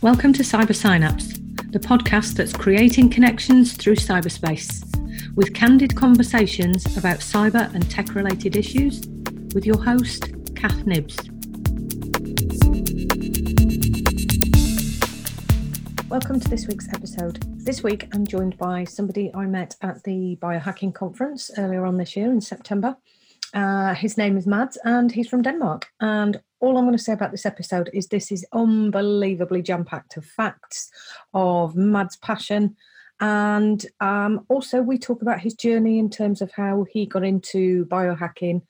Welcome to CyberSynapse, the podcast that's creating connections through cyberspace, with candid conversations about cyber and tech-related issues, with your host, Kath Nibbs. Welcome to this week's episode. This week, I'm joined by somebody I met at the Biohacking Conference earlier on this year in September. His name is Mads, and he's from Denmark. And all I'm going to say about this episode is this is unbelievably jam-packed of facts, of Mads' passion. And also, we talk about his journey in terms of how he got into biohacking,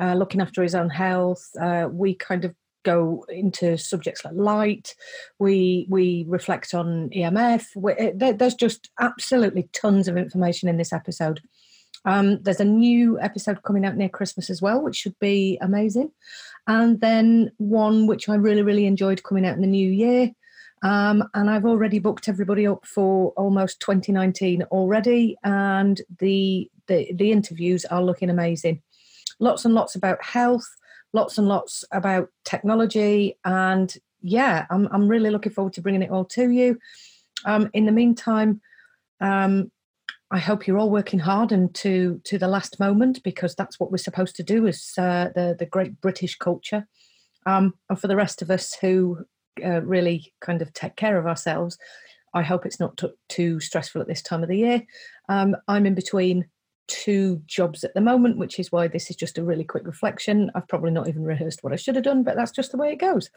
looking after his own health. We kind of go into subjects like light, we reflect on EMF. There's just absolutely tons of information in this episode. There's a new episode coming out near Christmas as well, which should be amazing. And then one which I really, really enjoyed coming out in the new year. And I've already booked everybody up for almost 2019 already. And the interviews are looking amazing. Lots and lots about health. Lots and lots about technology, and yeah, I'm really looking forward to bringing it all to you. In the meantime, I hope you're all working hard and to the last moment, because that's what we're supposed to do as the great British culture. And for the rest of us who really kind of take care of ourselves, I hope it's not too stressful at this time of the year. I'm in between two jobs at the moment, which is why this is just a really quick reflection. I've probably not even rehearsed what I should have done, but that's just the way it goes.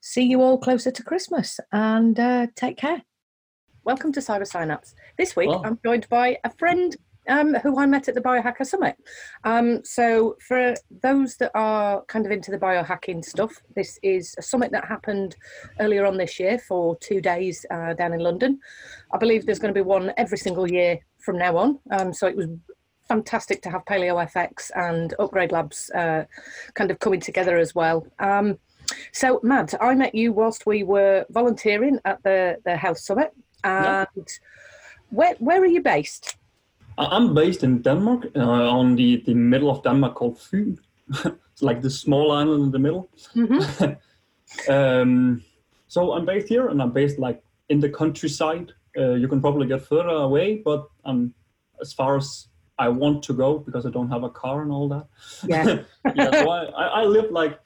See you all closer to Christmas, and take care. Welcome to CyberSynapse. This week, I'm joined by a friend who I met at the Biohacker Summit. So for those that are kind of into the biohacking stuff, this is a summit that happened earlier on this year for 2 days down in London. I believe there's going to be one every single year from now on. So it was fantastic to have Paleo FX and Upgrade Labs kind of coming together as well. So Matt, I met you whilst we were volunteering at the Health Summit. And where are you based? I'm based in Denmark, on the middle of Denmark called Fyn. It's like this small island in the middle. Mm-hmm. So I'm based here, and I'm based like in the countryside. You can probably get further away, but as far as I want to go, because I don't have a car and all that. Yeah. So I live like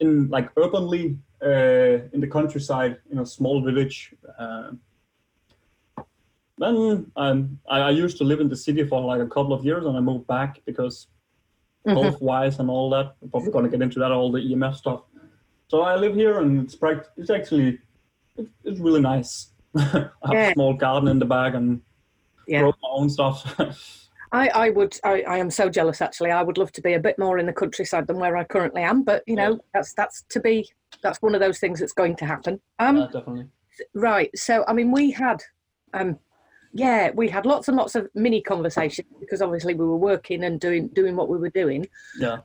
in like urbanly in the countryside in a small village. Then I used to live in the city for like a couple of years, and I moved back because health-wise and all that. I'm probably going to get into that, all the EMF stuff. So I live here, and it's really nice. I have a small garden in the back and grow my own stuff. I am so jealous, actually. I would love to be a bit more in the countryside than where I currently am, but you know, that's one of those things that's going to happen. Yeah, definitely. Right. So I mean, we had lots and lots of mini conversations, because obviously we were working and doing what we were doing. Yeah.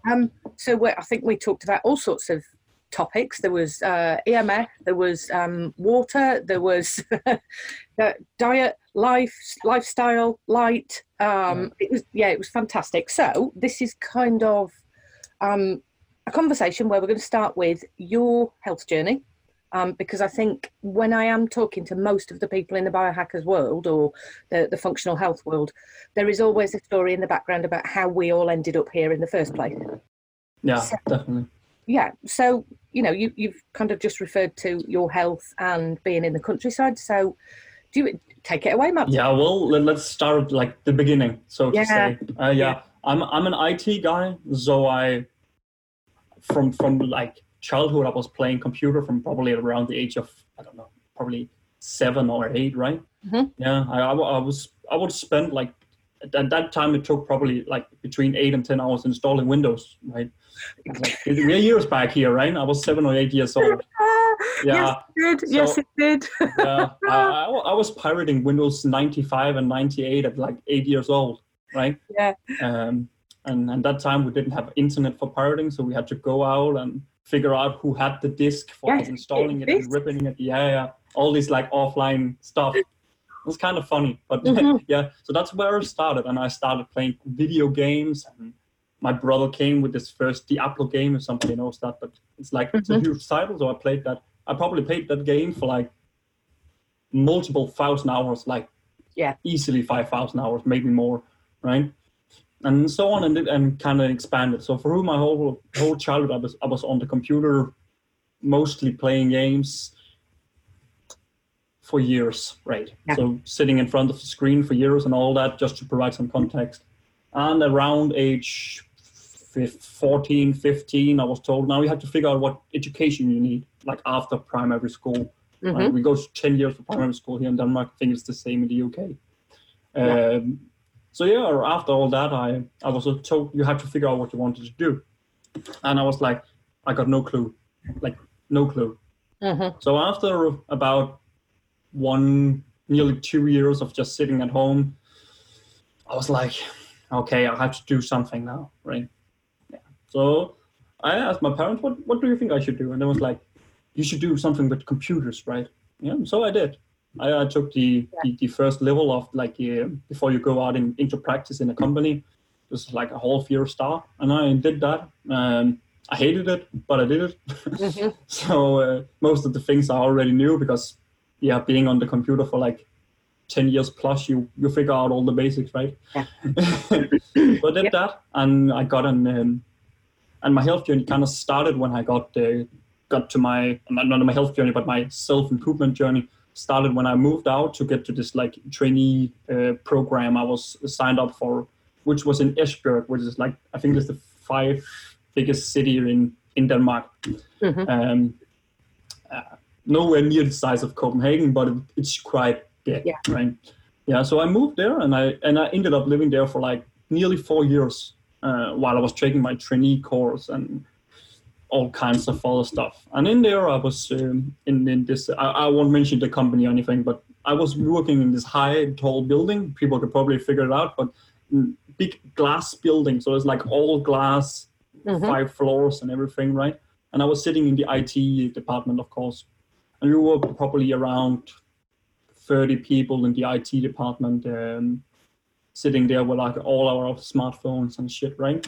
So I think we talked about all sorts of topics. There was EMF, there was water, there was diet, lifestyle, light. It was fantastic. So this is kind of a conversation where we're going to start with your health journey. Because I think when I am talking to most of the people in the biohackers world, or the functional health world, there is always a story in the background about how we all ended up here in the first place. Yeah, so, definitely. Yeah. So, you know, you've kind of just referred to your health and being in the countryside. So do you take it away, Matt? Yeah, well, let's start like the beginning, so to say. I'm an IT guy. So I, from like childhood, I was playing computer from probably around the age of, I don't know, probably 7 or 8, right? Mm-hmm. Yeah, I would spend like, at that time it took probably like between 8 and 10 hours installing Windows, right? Like, we're years back here, right? I was 7 or 8 years old. Yeah. Yes, it did. Yeah, I was pirating Windows 95 and 98 at like 8 years old, right? Yeah. And at that time we didn't have internet for pirating, so we had to go out and figure out who had the disk for installing it and ripping it. Yeah. All this like offline stuff. It was kind of funny, but so that's where it started. And I started playing video games, and my brother came with his first Diablo game, if somebody knows that, but it's like it's a huge title. So I played that I probably played that game for like multiple thousand hours, like easily 5,000 hours, maybe more, right? And so on, and kind of expanded. So through my whole childhood, I was on the computer, mostly playing games for years, right? Yeah. So sitting in front of the screen for years and all that, just to provide some context. And around age 14, 15, I was told, now you have to figure out what education you need, like after primary school. Mm-hmm. Right? We go to 10 years for primary school here in Denmark. I think it's the same in the UK. Yeah. So yeah, after all that, I was told you have to figure out what you wanted to do. And I was like, I got no clue, like no clue. Mm-hmm. So after about nearly 2 years of just sitting at home, I was like, okay, I have to do something now, right? Yeah. So I asked my parents, what do you think I should do? And they was like, you should do something with computers, right? Yeah, so I did. I took the first level of like before you go out into practice in a company, just like a whole year start, and I did that. I hated it, but I did it. Mm-hmm. So most of the things I already knew because being on the computer for like 10 years plus, you figure out all the basics, right? Yeah. So I did that, and I got and my health journey kind of started when I got to my health journey, but my self improvement journey. Started when I moved out to get to this like trainee program I was signed up for, which was in Esbjerg, which is like, I think it's the 5th biggest city in Denmark. Mm-hmm. Nowhere near the size of Copenhagen, but it's quite big, right? Yeah, so I moved there and I ended up living there for like nearly 4 years while I was taking my trainee course and all kinds of other stuff. And in there I was in this, I won't mention the company or anything, but I was working in this high, tall building. People could probably figure it out, but big glass building. So it's like all glass, 5 floors and everything, right? And I was sitting in the IT department, of course. And we were probably around 30 people in the IT department sitting there with like all our smartphones and shit, right?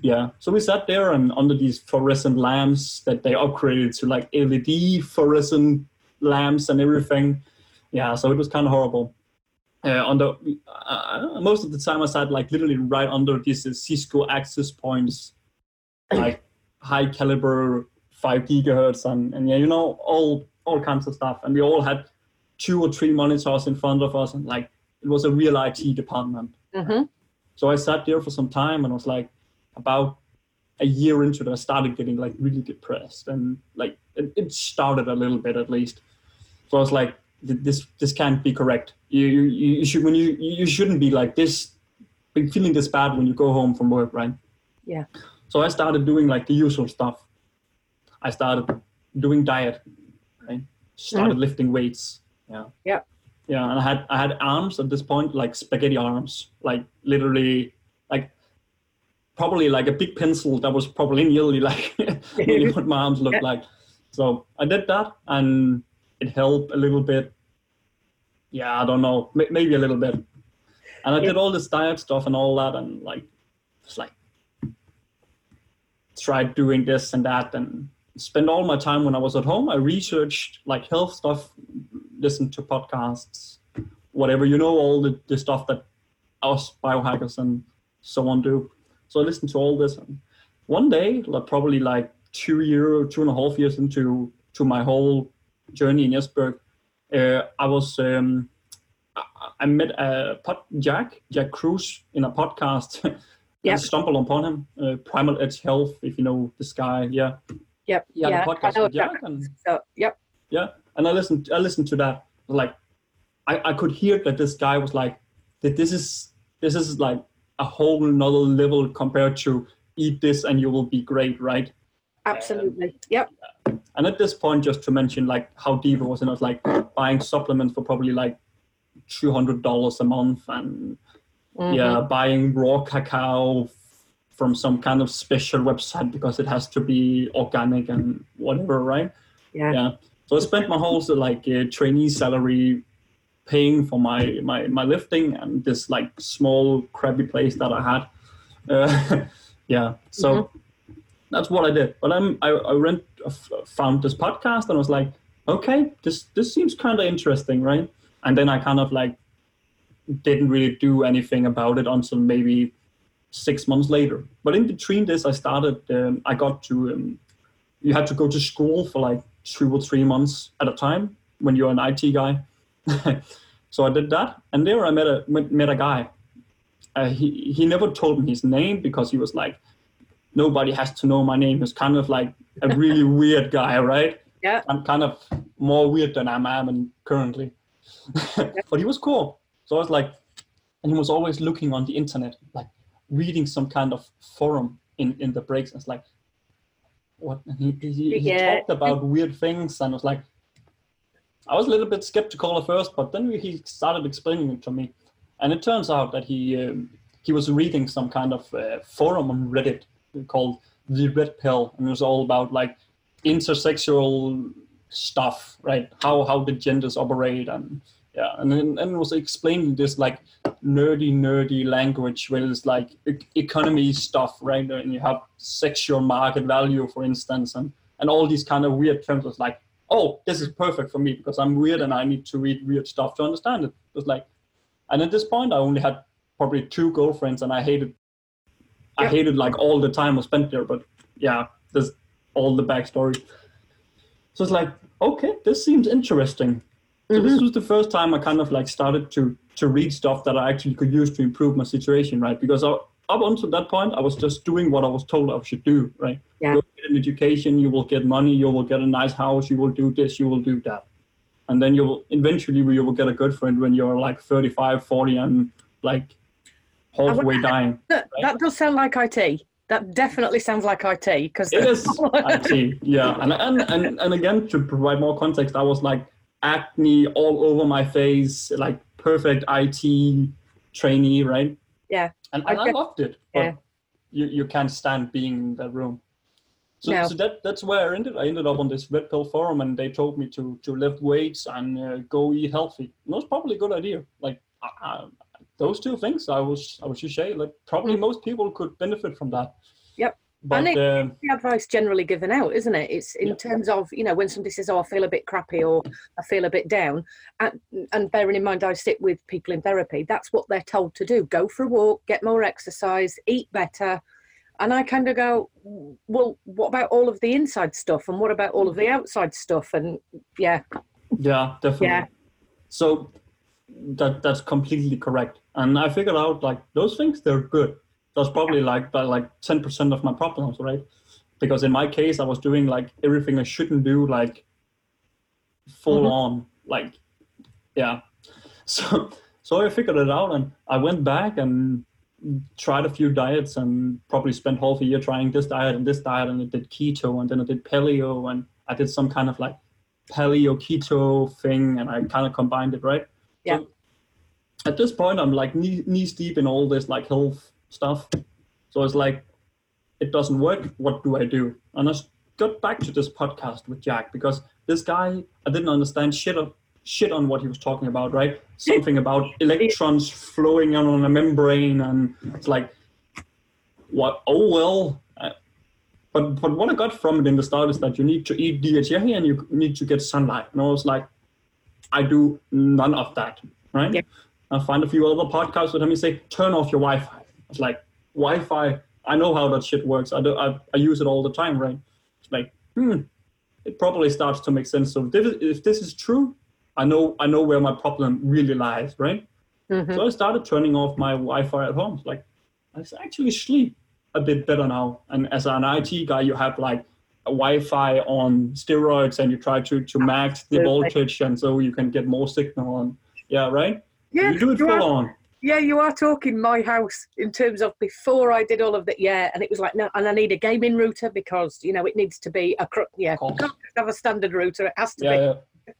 Yeah. So we sat there and under these fluorescent lamps that they upgraded to like LED fluorescent lamps and everything. Yeah. So it was kind of horrible. Most of the time I sat like literally right under these Cisco access points, like high caliber 5 gigahertz and yeah, you know, all kinds of stuff. And we all had 2 or 3 monitors in front of us and like, it was a real IT department. Mm-hmm. So I sat there for some time and I was like, about a year into it, I started getting like really depressed and like, it started a little bit at least. So I was like, this can't be correct. You shouldn't be like this, feeling this bad when you go home from work, right? Yeah. So I started doing like the usual stuff. I started doing diet, right? Started lifting weights. Yeah. Yeah. Yeah, and I had arms at this point, like spaghetti arms, like literally, like probably like a big pencil that was probably nearly like really what my arms looked like. So I did that, and it helped a little bit. Yeah, I don't know, maybe a little bit. And I did all this diet stuff and all that, and like just like tried doing this and that, and spent all my time when I was at home. I researched like health stuff. Listen to podcasts, whatever, you know, all the stuff that us biohackers and so on do. So I listened to all this. And one day, like probably like 2.5 years into my whole journey in Esbjerg, I met Jack Kruse in a podcast. I stumbled upon him, Primal Edge Health, if you know this guy. Yeah. Yep. Yeah. Yeah. The podcast with Jack. And, so, yep. Yeah. And I listened to that, like, I could hear that this guy was like, that this is like a whole nother level compared to eat this and you will be great, right? Absolutely, yep. And at this point, just to mention like how deep it was, and I was like buying supplements for probably like $200 a month and buying raw cacao from some kind of special website because it has to be organic and whatever, right? Yeah. Yeah. So I spent my whole trainee salary paying for my lifting and this like small crappy place that I had. So that's what I did. But I rent found this podcast and was like, okay, this seems kind of interesting, right? And then I kind of like didn't really do anything about it until maybe 6 months later. But in between this, I started, I got to, you had to go to school for like 2 or 3 months at a time when you're an IT guy. So I did that. And there I met a guy. He never told me his name because he was like, nobody has to know my name. He was kind of like a really weird guy, right? Yeah. I'm kind of more weird than I am currently. But he was cool. So I was like, and he was always looking on the internet, like reading some kind of forum in the breaks. And it's like, what? He talked about weird things. And I was like, I was a little bit skeptical at first, but then he started explaining it to me. And it turns out that he was reading some kind of forum on Reddit called the Red Pill. And it was all about like intersexual stuff, right? How the genders operate. And yeah, and it was explaining this like nerdy language where it's like economy stuff, right? And you have sexual market value, for instance, and all these kind of weird terms. It was like, oh, this is perfect for me because I'm weird and I need to read weird stuff to understand it. It was like, and at this point, I only had probably 2 girlfriends, and I hated like all the time I spent there. But yeah, there's all the backstory. So it's like, okay, this seems interesting. Mm-hmm. So this was the first time I kind of like started to read stuff that I actually could use to improve my situation, right? Because up until that point, I was just doing what I was told I should do, right? Yeah. You will get an education, you will get money, you will get a nice house, you will do this, you will do that. And then you will eventually get a good friend when you're like 35, 40 and like halfway dying. Look, right? That does sound like IT. That definitely sounds like IT. Cause it is IT, yeah. And again, to provide more context, I was like acne all over my face, like perfect IT trainee, right? Yeah. And I loved it, but you can't stand being in that room. So that's where I ended. I ended up on this Red Pill forum, and they told me to lift weights and go eat healthy. And that was probably a good idea. Like those 2 things, I would say, like probably most people could benefit from that. Yep. But, and it's the advice generally given out, isn't it? It's in terms of, you know, when somebody says, oh, I feel a bit crappy or I feel a bit down. And bearing in mind, I sit with people in therapy. That's what they're told to do. Go for a walk, get more exercise, eat better. And I kind of go, well, what about all of the inside stuff? And what about all of the outside stuff? And yeah. Yeah, definitely. Yeah. So that's completely correct. And I figured out like those things, they're good. That's probably like 10% of my problems, right? Because in my case, I was doing like everything I shouldn't do, like full on, like, yeah. So I figured it out and I went back and tried a few diets and probably spent half a year trying this diet, and I did keto, and then I did paleo, and I did some kind of like paleo keto thing, and I kind of combined it, right? Yeah. So at this point, I'm like knees deep in all this like health stuff. So it's like, it doesn't work. What do I do? And I got back to this podcast with Jack because this guy, I didn't understand shit on what he was talking about, right? Something about electrons flowing on a membrane, and it's like, what? Oh well. But what I got from it in the start is that you need to eat DHA and you need to get sunlight. And I was like, I do none of that, right? Yeah. I find a few other podcasts with him. He say, turn off your Wi-Fi. It's like, Wi-Fi, I know how that shit works. I use it all the time, right? It's like, it probably starts to make sense. So if this is true, I know where my problem really lies, right? Mm-hmm. So I started turning off my Wi-Fi at home. It's like, I actually sleep a bit better now. And as an IT guy, you have like a Wi-Fi on steroids, and you try to max the voltage, and so you can get more signal on. Yeah, right? Yeah, you do it full on. Yeah, you are talking my house in terms of before I did all of that. Yeah, and it was like, no, and I need a gaming router because, you know, it needs to be you can't just have a standard router. It has to be.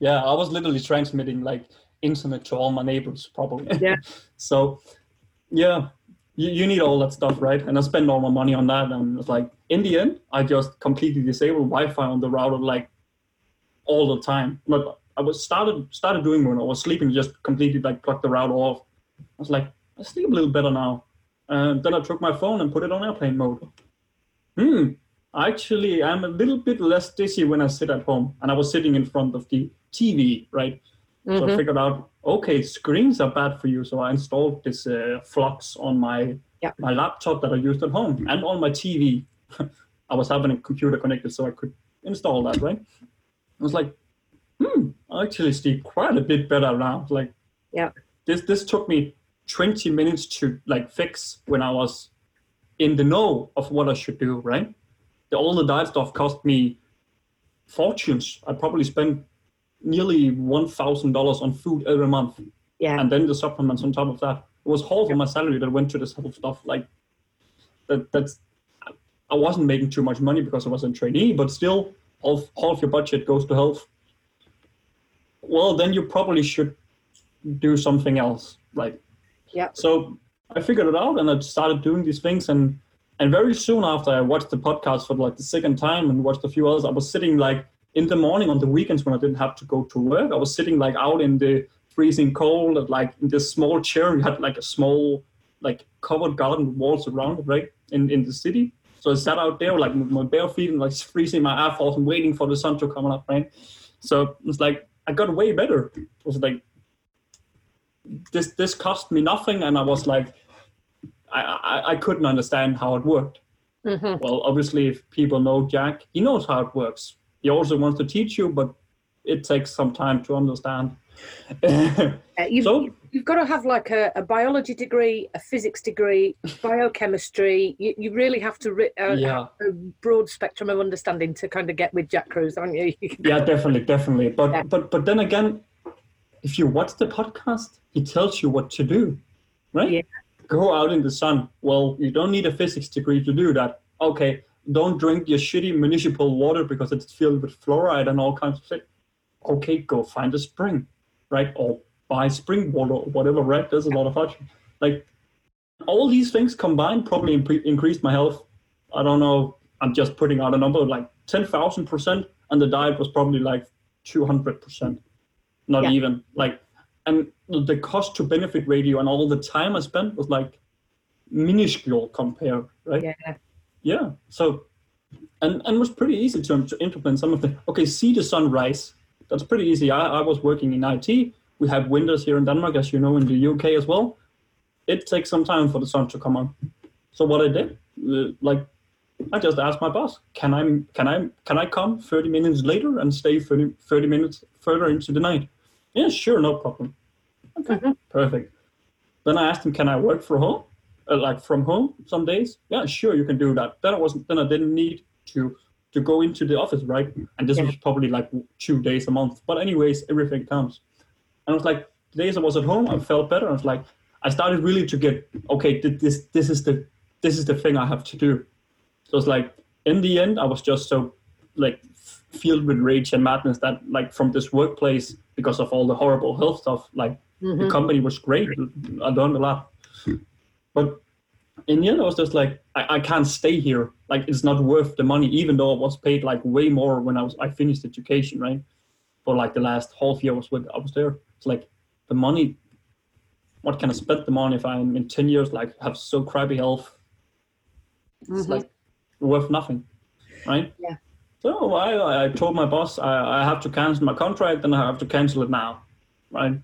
Yeah, I was literally transmitting like internet to all my neighbors probably. Yeah. So, yeah, you need all that stuff, right? And I spend all my money on that. And it's like, in the end, I just completely disabled Wi-Fi on the router like all the time. But I was started doing when I was sleeping, just completely like plugged the router off. I was like, I sleep a little better now. Then I took my phone and put it on airplane mode. Actually, I'm a little bit less dizzy when I sit at home, and I was sitting in front of the TV, right? Mm-hmm. So I figured out, okay, screens are bad for you. So I installed this Flux on my laptop that I used at home and on my TV. I was having a computer connected, so I could install that, right? I was like, I actually sleep quite a bit better now. Like, yeah, this took me 20 minutes to like fix when I was in the know of what I should do, right? All the diet stuff cost me fortunes. I probably spent nearly $1,000 on food every month. Yeah. And then the supplements on top of that. It was half of my salary that went to this health stuff. Like that's, I wasn't making too much money because I was a trainee, but still half your budget goes to health. Well, then you probably should do something else. Like, yeah. So I figured it out and I started doing these things, and very soon after I watched the podcast for like the second time and watched a few others, I was sitting like in the morning on the weekends when I didn't have to go to work. I was sitting like out in the freezing cold at like in this small chair. We had like a small like covered garden with walls around it, right? In the city. So I sat out there like with my bare feet and like freezing my eyeballs and waiting for the sun to come up, right? So it's like I got way better. It was like this cost me nothing, and I was like I couldn't understand how it worked. Mm-hmm. Well, obviously, if people know Jack, he knows how it works. He also wants to teach you, but it takes some time to understand. You've got to have like a biology degree, a physics degree, biochemistry. You really have to have a broad spectrum of understanding to kind of get with Jack Kruse, aren't you? Yeah, definitely. But, but then again, if you watch the podcast, he tells you what to do, right? Yeah. Go out in the sun. Well, you don't need a physics degree to do that. Okay, don't drink your shitty municipal water because it's filled with fluoride and all kinds of shit. Okay, go find a spring, right? Or buy spring water or whatever, right? There's a lot of options. Like, all these things combined probably increased my health. I don't know. I'm just putting out a number of like 10,000%, and the diet was probably like 200%. Not even. Like, and the cost to benefit ratio and all the time I spent was like minuscule compared, right? Yeah. Yeah. So, and it was pretty easy to implement some of the, see the sunrise. That's pretty easy. I was working in IT. We have winters here in Denmark, as you know, in the UK as well. It takes some time for the sun to come on. So what I did, I just asked my boss, can I come 30 minutes later and stay 30 minutes further into the night? Yeah, sure, no problem. Okay, mm-hmm. Perfect. Then I asked him, can I work from home some days? Yeah, sure, you can do that. Then I didn't need to go into the office, right? And this was probably like 2 days a month. But anyways, everything comes. And I was like, the days I was at home, I felt better. I was like, I started really to get, this is the thing I have to do. So it's like, in the end, I was just so like filled with rage and madness that like from this workplace, because of all the horrible health stuff, like the company was great. I learned a lot. But in the end, I was just like, I can't stay here. Like, it's not worth the money, even though I was paid like way more when I finished education, right? For like the last half year I was there. It's like the money, what can I spend the money if I'm in 10 years, like have so crappy health? It's like worth nothing, right? Yeah. So I told my boss I have to cancel my contract and I have to cancel it now, right?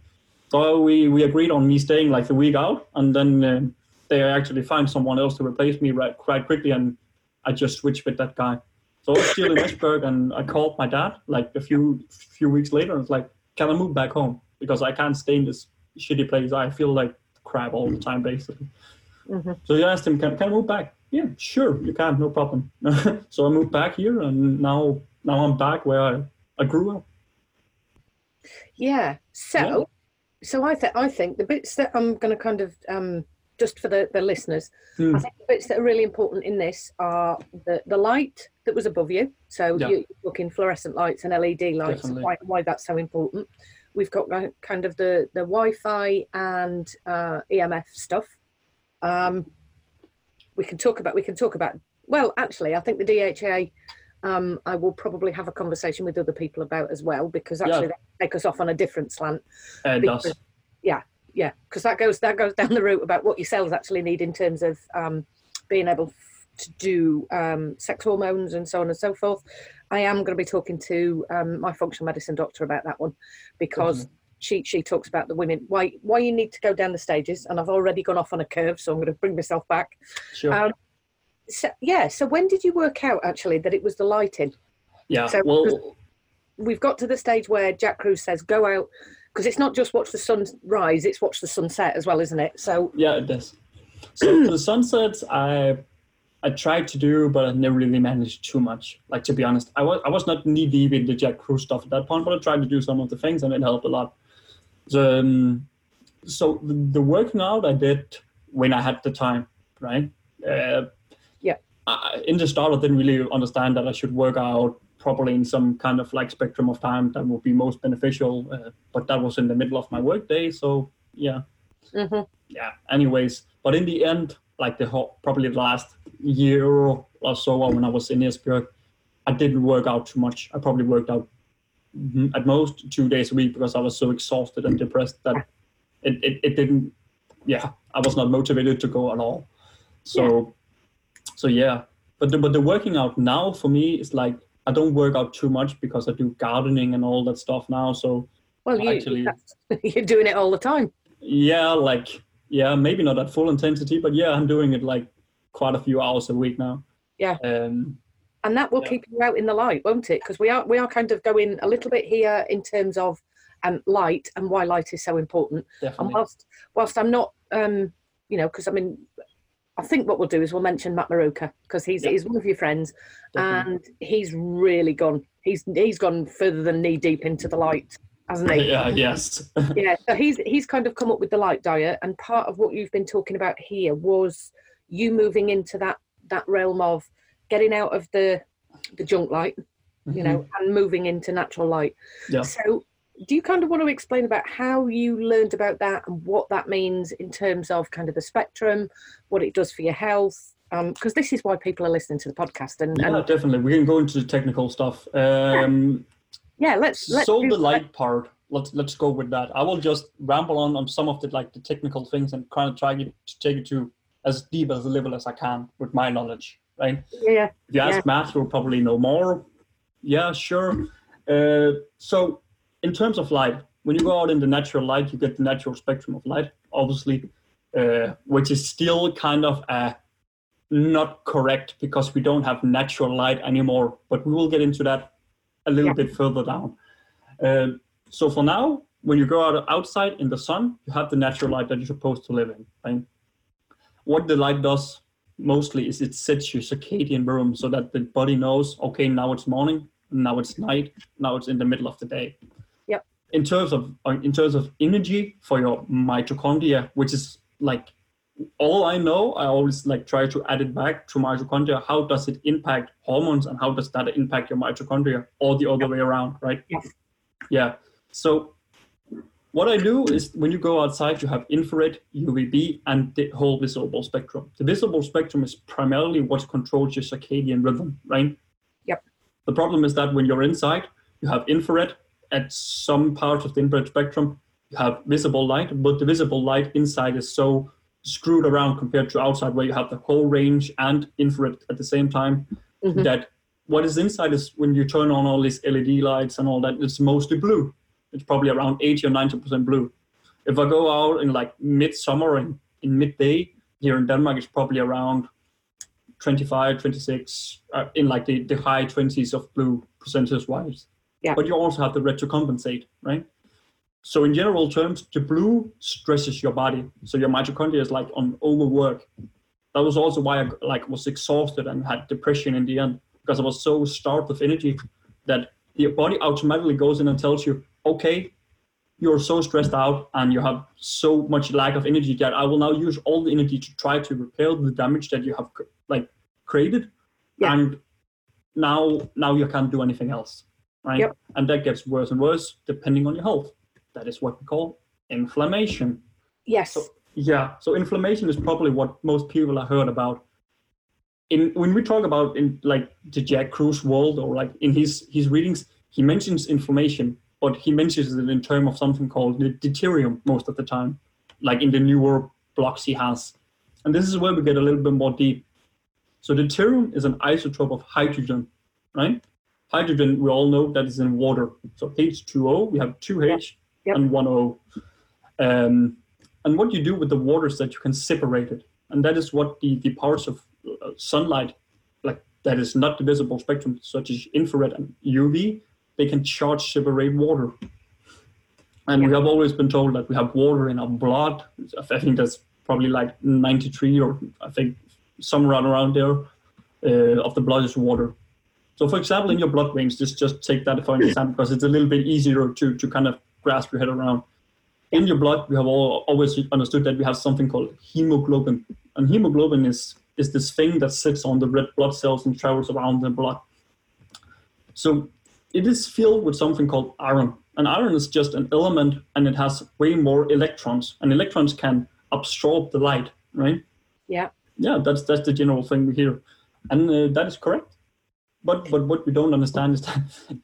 So we agreed on me staying like the week out, and then they actually find someone else to replace me right quite quickly, and I just switched with that guy. So I was still in Esbjerg, and I called my dad like a few weeks later, and it's like, can I move back home? Because I can't stay in this shitty place. I feel like crap all the time, basically. Mm-hmm. So I asked him, can I move back? Yeah, sure, you can, no problem. So I moved back here, and now I'm back where I grew up. Yeah. So I think the bits that I'm going to kind of just for the listeners, I think the bits that are really important in this are the light that was above you. So you're looking fluorescent lights and LED lights. Definitely. Why that's so important. We've got kind of the Wi-Fi and EMF stuff. We can talk about. Well, actually, I think the DHA. I will probably have a conversation with other people about as well, because actually they take us off on a different slant. It does. Yeah, because that goes down the route about what your cells actually need in terms of being able to do sex hormones and so on and so forth. I am going to be talking to my functional medicine doctor about that one, because she talks about the women, why you need to go down the stages, and I've already gone off on a curve, so I'm going to bring myself back. Sure. So when did you work out actually that it was the lighting? Yeah. So, well, we've got to the stage where Jack Kruse says go out, because it's not just watch the sun rise, it's watch the sunset as well, isn't it? So yeah, it does. So for the sunsets, I tried to do, but I never really managed too much. Like, to be honest, I was not knee-deep in the Jack Kruse stuff at that point, but I tried to do some of the things, and it helped a lot. So the working out I did when I had the time, right? In the start, I didn't really understand that I should work out properly in some kind of like spectrum of time that would be most beneficial. But that was in the middle of my workday, so yeah. Mm-hmm. Yeah. Anyways, but in the end, like the whole, probably the last year or so when I was in Esbjerg, I didn't work out too much. I probably worked out at most 2 days a week, because I was so exhausted and depressed that it didn't. Yeah, I was not motivated to go at all. So yeah, but the working out now for me is like, I don't work out too much because I do gardening and all that stuff now. So you're doing it all the time. Yeah, maybe not at full intensity, but yeah, I'm doing it like quite a few hours a week now. Yeah, and that will keep you out in the light, won't it? Because we are kind of going a little bit here in terms of light and why light is so important. Definitely. And whilst I'm not, because I mean, I think what we'll do is we'll mention Matt Maruka, because he's one of your friends. Definitely. And he's really gone. He's gone further than knee deep into the light, hasn't he? Yeah. Yes. Yeah. So he's kind of come up with the light diet, and part of what you've been talking about here was you moving into that realm of getting out of the junk light, and moving into natural light. Yeah. So do you kind of want to explain about how you learned about that and what that means in terms of kind of the spectrum, what it does for your health? Because this is why people are listening to the podcast. And definitely. We can go into the technical stuff. The light part. Let's go with that. I will just ramble on some of the technical things and kind of try to take it to as deep as a level as I can with my knowledge, right? Yeah. If you ask Matt, we'll probably know more. Yeah, sure. So in terms of light, when you go out in the natural light, you get the natural spectrum of light, obviously, which is still kind of not correct, because we don't have natural light anymore, but we will get into that a little bit further down. So for now, when you go out outside in the sun, you have the natural light that you're supposed to live in, right? What the light does mostly is it sets your circadian rhythm so that the body knows, okay, now it's morning, now it's night, now it's in the middle of the day. Yep. In terms of energy for your mitochondria, which is like all I know, I always like try to add it back to mitochondria. How does it impact hormones, and how does that impact your mitochondria, or the other way around, right? Yes. Yeah. So what I do is, when you go outside, you have infrared, UVB, and the whole visible spectrum. The visible spectrum is primarily what controls your circadian rhythm, right? Yep. The problem is that when you're inside, you have infrared. At some parts of the infrared spectrum, you have visible light, but the visible light inside is so screwed around compared to outside, where you have the whole range and infrared at the same time, that what is inside is, when you turn on all these LED lights and all that, it's mostly blue. It's probably around 80 or 90% blue. If I go out in like midsummer and in midday here in Denmark, it's probably around 25, 26, in like the high 20s of blue percentage wise. Yeah. But you also have the red to compensate, right? So in general terms, the blue stresses your body. So your mitochondria is like on overwork. That was also why I was exhausted and had depression in the end, because I was so starved of energy that your body automatically goes in and tells you, okay, you're so stressed out and you have so much lack of energy that I will now use all the energy to try to repair the damage that you have created. Yeah. And now you can't do anything else, right? Yep. And that gets worse and worse depending on your health. That is what we call inflammation. Yes. So inflammation is probably what most people have heard about. When we talk about the Jack Kruse world, or in his readings, he mentions inflammation, but he mentions it in terms of something called the deuterium most of the time, in the newer blocks he has. And this is where we get a little bit more deep. So deuterium is an isotope of hydrogen, right? Hydrogen, we all know that is in water. So H2O, we have 2H and 1O. And what you do with the water is that you can separate it. And that is what the parts of sunlight, like that is not the visible spectrum, such as infrared and UV, they can charge separate water. And we have always been told that we have water in our blood. I think that's probably like 93 or I think somewhere around there of the blood is water. So for example, in your blood veins, just take that for an example, because it's a little bit easier to kind of grasp your head around. In your blood, we have always understood that we have something called hemoglobin. And hemoglobin is this thing that sits on the red blood cells and travels around the blood. So it is filled with something called iron. And iron is just an element, and it has way more electrons. And electrons can absorb the light, right? Yeah. Yeah, that's the general thing we hear. And that is correct. But what we don't understand is that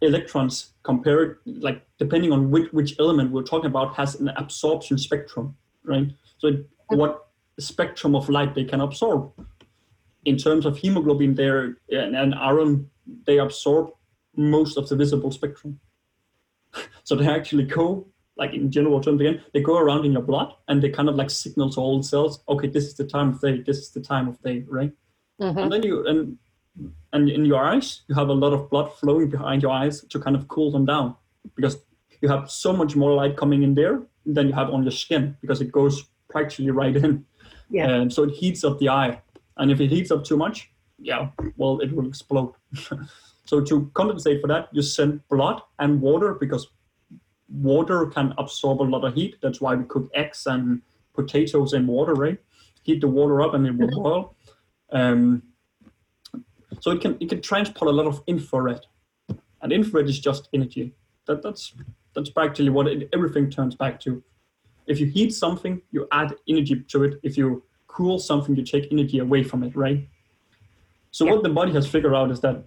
electrons, compared, like depending on which element we're talking about, has an absorption spectrum, right? So what spectrum of light they can absorb. In terms of hemoglobin there and iron, they absorb most of the visible spectrum. So they actually go, like in general terms again, they go around in your blood and they kind of like signal to all the cells, okay, this is the time of day, right? Mm-hmm. And then and in your eyes, you have a lot of blood flowing behind your eyes to kind of cool them down, because you have so much more light coming in there than you have on your skin, because it goes practically right in. Yeah. And so it heats up the eye. And if it heats up too much, it will explode. So to compensate for that, you send blood and water, because water can absorb a lot of heat. That's why we cook eggs and potatoes in water, right? Heat the water up and it will boil. So it can transport a lot of infrared, and infrared is just energy. That's practically what everything turns back to. If you heat something, you add energy to it. If you cool something, you take energy away from it, right? So what the body has figured out is that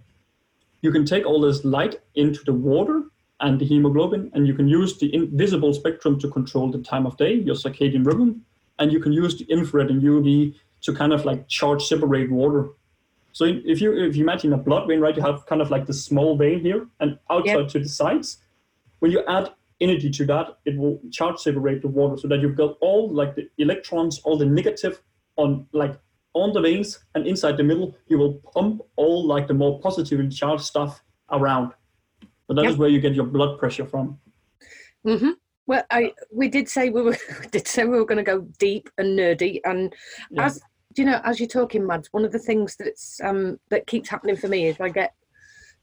you can take all this light into the water and the hemoglobin, and you can use the invisible spectrum to control the time of day, your circadian rhythm, and you can use the infrared and UV to kind of like charge separate water. So if you imagine a blood vein, right, you have kind of like this small vein here and outside to the sides. When you add energy to that, it will charge separate the water, so that you've got all like the electrons, all the negative on the veins, and inside the middle, you will pump all like the more positively charged stuff around. So that is where you get your blood pressure from. Mm-hmm. Well, we did say we were going to go deep and nerdy, and as you're talking, Mads, one of the things that's that keeps happening for me is I get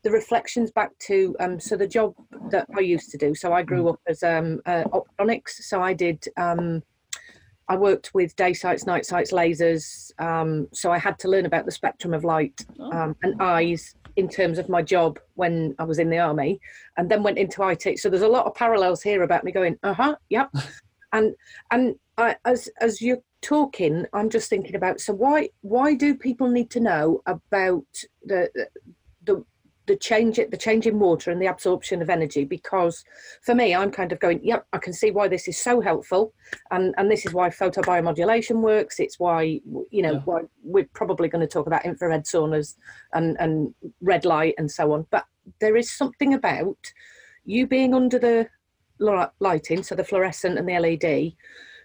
the reflections back to the job that I used to do. So I grew up as optronics. So I did I worked with day sights, night sights, lasers. So I had to learn about the spectrum of light and eyes in terms of my job when I was in the army, and then went into IT. So there's a lot of parallels here about me going, And I, as you're talking, I'm just thinking about, so why do people need to know about the change in water and the absorption of energy? Because for me, I'm kind of going, I can see why this is so helpful, and this is why photobiomodulation works. It's why why we're probably going to talk about infrared saunas and red light and so on. But there is something about you being under the lighting, so the fluorescent and the LED.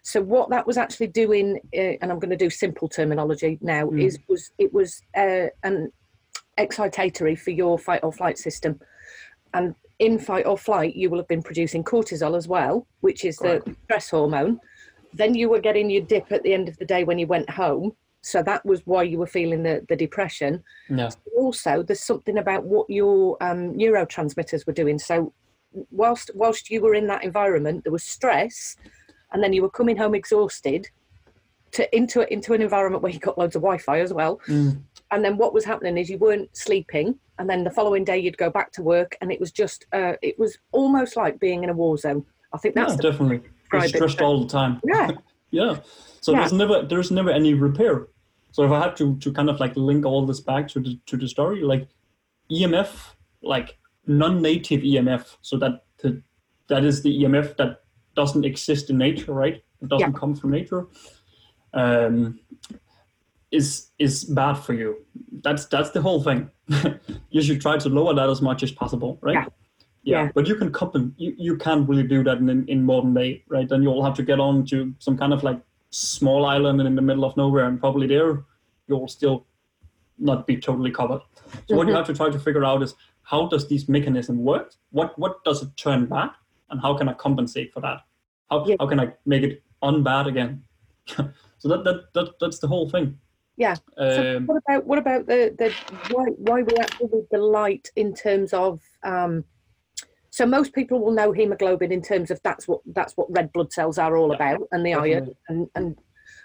So what that was actually doing, and I'm going to do simple terminology now, was an excitatory for your fight or flight system. And in fight or flight, you will have been producing cortisol as well, which is the stress hormone. Then you were getting your dip at the end of the day when you went home. So that was why you were feeling the depression. No. Also, there's something about what your neurotransmitters were doing. So whilst you were in that environment, there was stress, and then you were coming home exhausted into an environment where you got loads of Wi-Fi as well. Mm. And then what was happening is you weren't sleeping, and then the following day you'd go back to work, and it was just, it was almost like being in a war zone. I think that's definitely. You're stressed all the time. Yeah. Yeah. So there's never any repair. So if I had to kind of like link all this back to the story, like EMF, like non-native EMF, so that that is the EMF that doesn't exist in nature, right? It doesn't come from nature. is bad for you. That's the whole thing. You should try to lower that as much as possible, right? Yeah. But you can you can't really do that in modern day, right? Then you'll have to get on to some kind of like small island in the middle of nowhere, and probably there you'll still not be totally covered. So what you have to try to figure out is, how does this mechanism work? What does it turn bad, and how can I compensate for that? How can I make it unbad again? So that's the whole thing. Yeah. So what about why we actually delight in terms of so most people will know hemoglobin in terms of that's what red blood cells are all about, and the iron and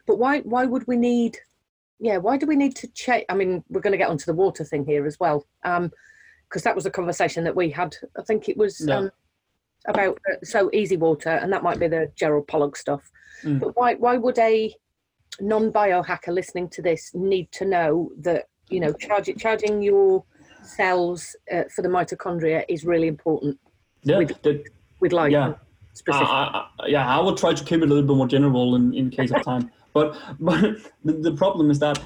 but why would we need why do we need to check? I mean, we're going to get onto the water thing here as well, because that was a conversation that we had. I think it was about so easy water, and that might be the Gerald Pollack stuff. But why would a non-biohacker listening to this need to know that, you know, charging your cells for the mitochondria is really important? With life. I will try to keep it a little bit more general in case of time. But the problem is that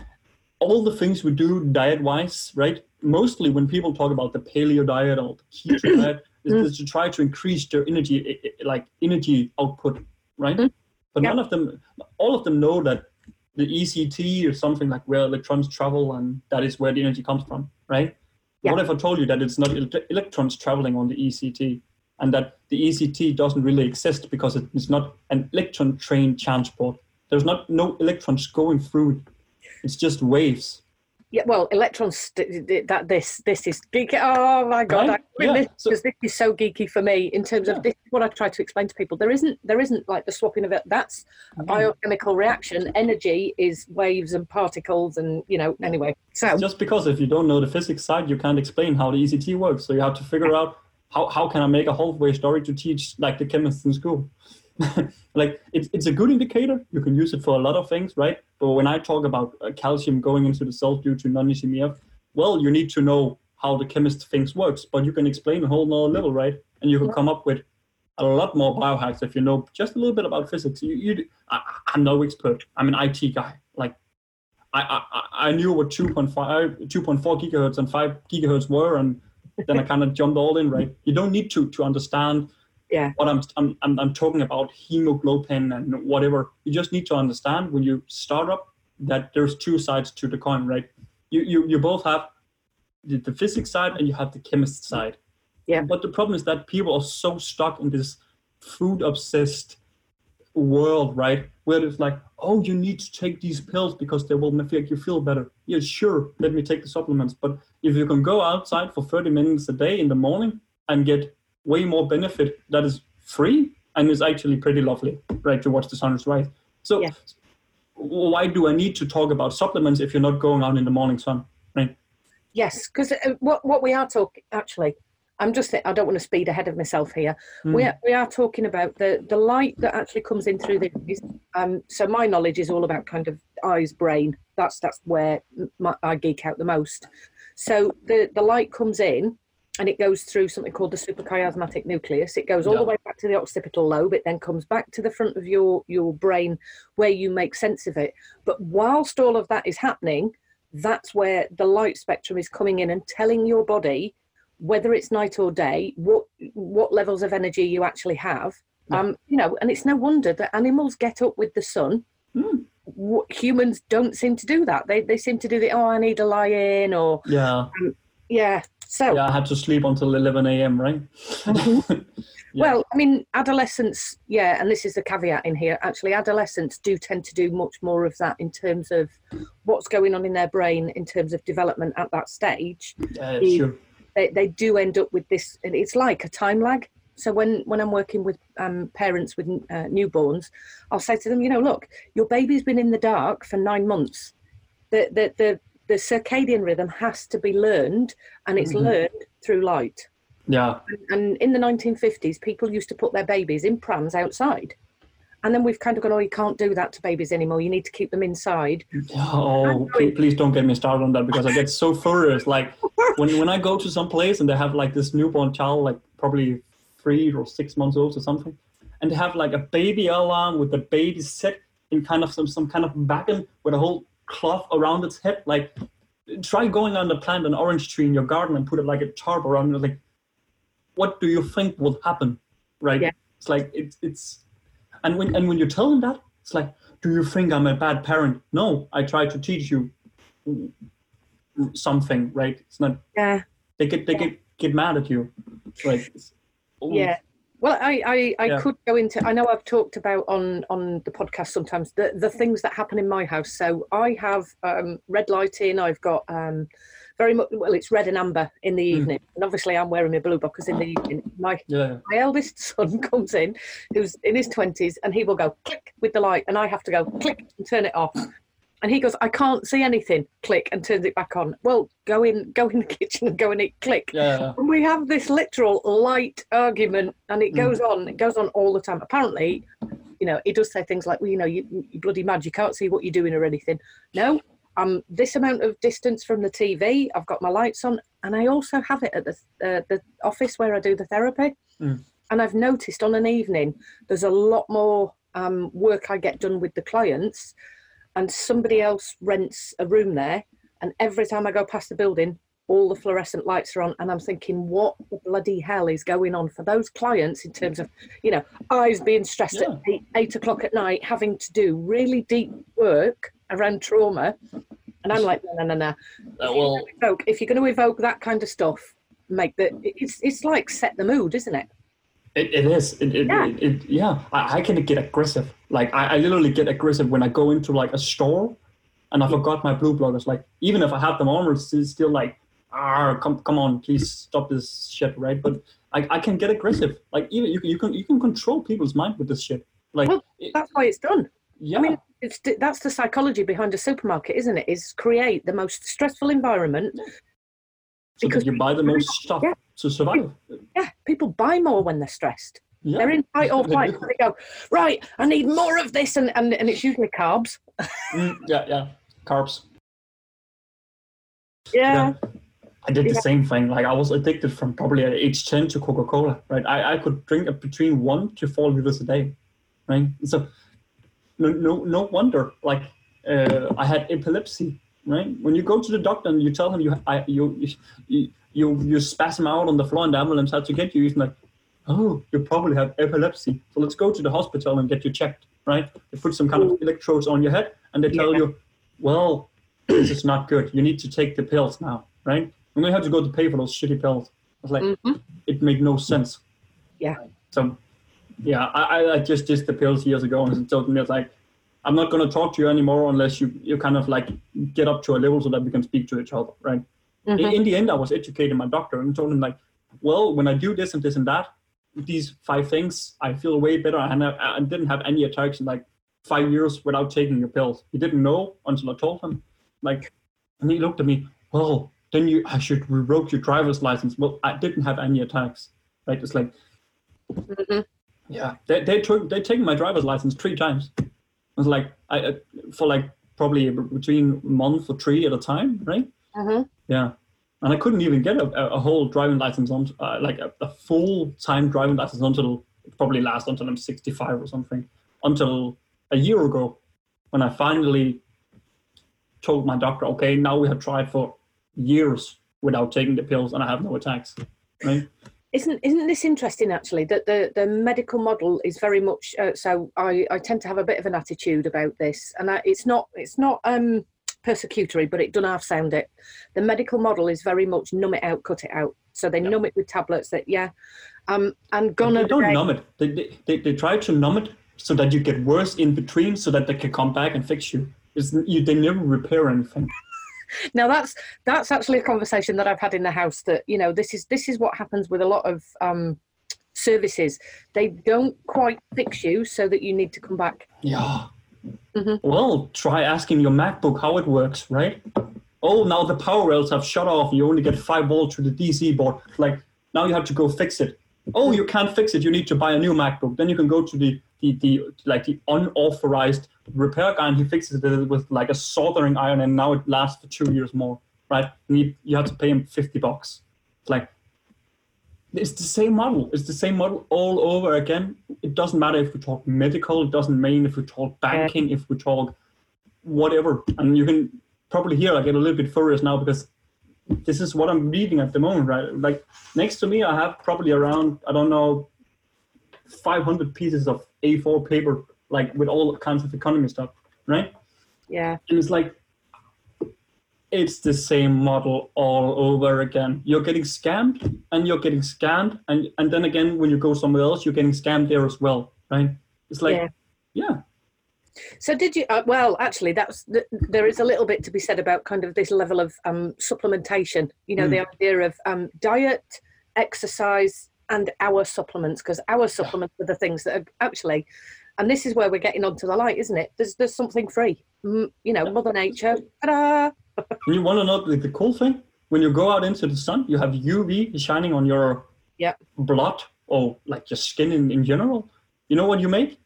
all the things we do diet-wise, right? Mostly when people talk about the paleo diet or the keto diet, is to try to increase their energy output, right? But all of them know that the ECT is something like where electrons travel, and that is where the energy comes from, right? Yeah. What if I told you that it's not electrons traveling on the ECT, and that the ECT doesn't really exist because it's not an electron train transport? There's no electrons going through it. It's just waves. Yeah, well, electrons. This is geeky. Oh my god! Right? This is so geeky for me in terms of this. What I try to explain to people, there isn't like the swapping of it. That's a biochemical reaction. Energy is waves and particles, and anyway. So just because if you don't know the physics side, you can't explain how the ECT works. So you have to figure out how can I make a halfway story to teach like the chemists in school. Like it's a good indicator. You can use it for a lot of things, right? But when I talk about calcium going into the cells due to non-ischemia, well, you need to know how the chemist thinks works, but you can explain a whole nother level, right? And you can come up with a lot more biohacks if you know just a little bit about physics. I'm no expert. I'm an IT guy. Like I knew what 2.4 gigahertz and 5 gigahertz were, and then I kind of jumped all in, right? You don't need to understand. Yeah. What I'm talking about hemoglobin and whatever. You just need to understand when you start up that there's two sides to the coin, right? You both have the physics side and you have the chemist side. Yeah. But the problem is that people are so stuck in this food obsessed world, right? Where it's like, oh, you need to take these pills because they will make you feel better. Yeah, sure, let me take the supplements. But if you can go outside for 30 minutes a day in the morning and get way more benefit that is free and is actually pretty lovely, right? To watch the sunrise, right? So why do I need to talk about supplements if you're not going out in the morning sun, right? Yes, because what we are talking, actually, I don't want to speed ahead of myself here. We are talking about the light that actually comes in through the eyes. So my knowledge is all about kind of eyes, brain. That's where I geek out the most. So the light comes in, and it goes through something called the suprachiasmatic nucleus. It goes all the way back to the occipital lobe. It then comes back to the front of your brain where you make sense of it. But whilst all of that is happening, that's where the light spectrum is coming in and telling your body, whether it's night or day, what levels of energy you actually have. Yeah. And it's no wonder that animals get up with the sun. Humans don't seem to do that. They seem to do the, I need a lie-in or... So, I had to sleep until 11 a.m., right? Well, I mean, adolescents, and this is the caveat in here, actually, adolescents do tend to do much more of that in terms of what's going on in their brain in terms of development at that stage. Sure. They do end up with this, and it's like a time lag. So when I'm working with parents with newborns, I'll say to them, look, your baby's been in the dark for 9 months. The circadian rhythm has to be learned, and it's learned through light. Yeah. And in the 1950s, people used to put their babies in prams outside. And then we've kind of gone, oh, you can't do that to babies anymore. You need to keep them inside. Oh, please don't get me started on that, because I get so furious. Like when I go to some place and they have like this newborn child, like probably 3 or 6 months old or something, and they have like a baby alarm with the baby set in kind of some kind of wagon with a whole cloth around its head. Like, try going on the plant an orange tree in your garden and put it like a tarp around it. Like, what do you think will happen, right? Yeah. It's like, it's, and when you tell them that, it's like, do you think I'm a bad parent? No, I try to teach you something, right? It's not, yeah. They get mad at you. Like, yeah. Well, I could go into, I know I've talked about on the podcast sometimes, the things that happen in my house. So I have red lighting. I've got very much, well, it's red and amber in the evening. And obviously I'm wearing my blue blockers in the evening. My eldest son comes in, who's in his 20s, and he will go click with the light. And I have to go click and turn it off. And he goes, I can't see anything, click, and turns it back on. Well, go in the kitchen and go and it click. Yeah. And we have this literal light argument, and it goes on all the time. Apparently, you know, he does say things like, well, you know, you're bloody mad, you can't see what you're doing or anything. No, I'm this amount of distance from the TV, I've got my lights on, and I also have it at the office where I do the therapy. Mm. And I've noticed on an evening, there's a lot more work I get done with the clients. And somebody else rents a room there, and every time I go past the building, all the fluorescent lights are on, and I'm thinking, what the bloody hell is going on for those clients in terms of, you know, eyes being stressed at 8 o'clock at night, having to do really deep work around trauma. And I'm like, no. If you're going to evoke that kind of stuff, it's like set the mood, isn't it? It is. I can get aggressive. Like, I literally get aggressive when I go into like a store and I forgot my blue blockers. Like, even if I have them on, it's still like, come on, please stop this shit, right? But I can get aggressive. Like, even you can control people's mind with this shit. Like, well, that's why it's done. Yeah. I mean, that's the psychology behind a supermarket, isn't it? Is create the most stressful environment. So because that you buy the most stuff to survive. Yeah, people buy more when they're stressed. Yeah. They're in fight or flight. So they go, right, I need more of this, and it's usually carbs. Carbs. Yeah. I did the same thing. Like, I was addicted from probably at age 10 to Coca-Cola, right? I could drink between 1 to 4 liters a day, right? So no wonder, like, I had epilepsy. Right? When you go to the doctor and you tell him you spasm out on the floor and the ambulance has to get you, he's like, oh, you probably have epilepsy. So let's go to the hospital and get you checked, right? They put some kind of electrodes on your head and they tell you, well, this is not good. You need to take the pills now, right? I'm going to have to go to pay for those shitty pills. I was like, it made no sense. Yeah. So, yeah, I just did the pills years ago and told me, it's like, I'm not going to talk to you anymore unless you kind of like get up to a level so that we can speak to each other, right? Mm-hmm. In the end, I was educating my doctor and told him like, well, when I do this and this and that, these 5 things, I feel way better. And I didn't have any attacks in like 5 years without taking your pills. He didn't know until I told him. Like, and he looked at me, well, then I should revoke your driver's license. Well, I didn't have any attacks. Right? It's like, they took my driver's license 3 times. It was like for like probably between month or 3 at a time, right? Yeah, and I couldn't even get a whole driving license on like a full time driving license until it probably lasts until I'm 65 or something. Until a year ago, when I finally told my doctor, okay, now we have tried for years without taking the pills, and I have no attacks, right? Isn't this interesting, actually, that the medical model is very much so I tend to have a bit of an attitude about this, and it's not persecutory, but it does half sound it. The medical model is very much numb it out, cut it out. So they numb it with tablets and gone. They don't numb it. They try to numb it so that you get worse in between so that they can come back and fix you. They never repair anything. Now that's actually a conversation that I've had in the house that, you know, this is what happens with a lot of services. They don't quite fix you so that you need to come back. Yeah. Mm-hmm. Well, try asking your MacBook how it works, right? Oh, now the power rails have shut off. You only get 5 volts to the DC board. Like, now you have to go fix it. Oh, you can't fix it. You need to buy a new MacBook. Then you can go to the unauthorized repair guy, and he fixes it with like a soldering iron, and now it lasts for 2 years more, right? And you have to pay him $50. It's like, it's the same model. It's the same model all over again. It doesn't matter if we talk medical. It doesn't mean if we talk banking, if we talk whatever. And you can probably hear I get a little bit furious now because this is what I'm reading at the moment, right? Like next to me, I have probably around, I don't know, 500 pieces of A4 paper, like with all kinds of economy stuff, right? Yeah. And it's like, it's the same model all over again. You're getting scammed and you're getting scammed. And then again, when you go somewhere else, you're getting scammed there as well, right? It's like, yeah. So did you, well, actually, there is a little bit to be said about kind of this level of supplementation, you know, the idea of diet, exercise, and our supplements, because our supplements are the things that are actually, and this is where we're getting onto the light, isn't it? There's something free, you know, Mother Nature, ta-da! You want to know the cool thing? When you go out into the sun, you have UV shining on your blood or like your skin in general. You know what you make?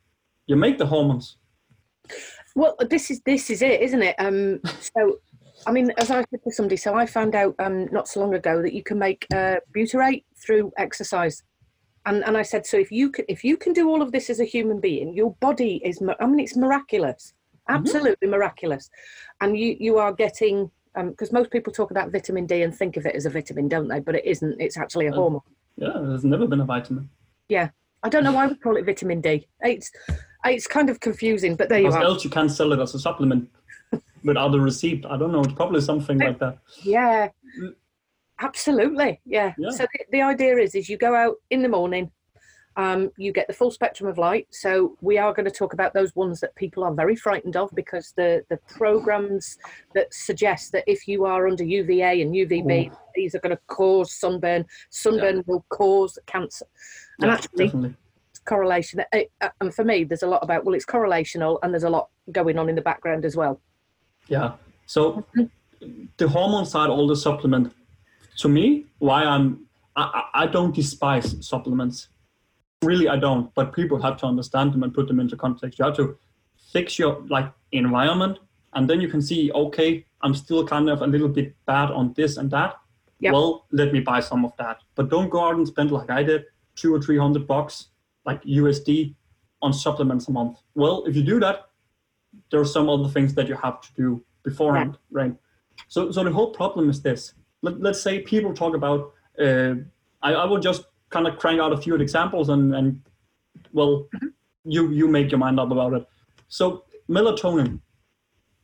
You make the hormones. Well, this is it, isn't it? So, I mean, as I said to somebody, so I found out not so long ago that you can make butyrate through exercise. And I said, so if you can do all of this as a human being, your body is, I mean, it's miraculous. Absolutely miraculous. And you are getting, because most people talk about vitamin D and think of it as a vitamin, don't they? But it isn't. It's actually a hormone. Yeah, there's never been a vitamin. Yeah. I don't know why we call it vitamin D. It's kind of confusing, but there you are. Else you can sell it as a supplement without a receipt. I don't know. It's probably something like that. Yeah. Absolutely. Yeah. So the idea is you go out in the morning, you get the full spectrum of light. So we are going to talk about those ones that people are very frightened of because the programs that suggest that if you are under UVA and UVB, these are going to cause sunburn. Sunburn will cause cancer. And actually, definitely. It's correlation. And for me, there's a lot about, well, it's correlational and there's a lot going on in the background as well. Yeah. So the hormone side, all the supplement, to me, why I don't despise supplements. Really, I don't, but people have to understand them and put them into context. You have to fix your environment, and then you can see, okay, I'm still kind of a little bit bad on this and that. Yep. Well, let me buy some of that. But don't go out and spend like I did, $200 or $300 like USD on supplements a month. Well, if you do that, there are some other things that you have to do beforehand, right? So the whole problem is this. Let's say people talk about, I will just kind of crank out a few examples and well, you make your mind up about it. So melatonin,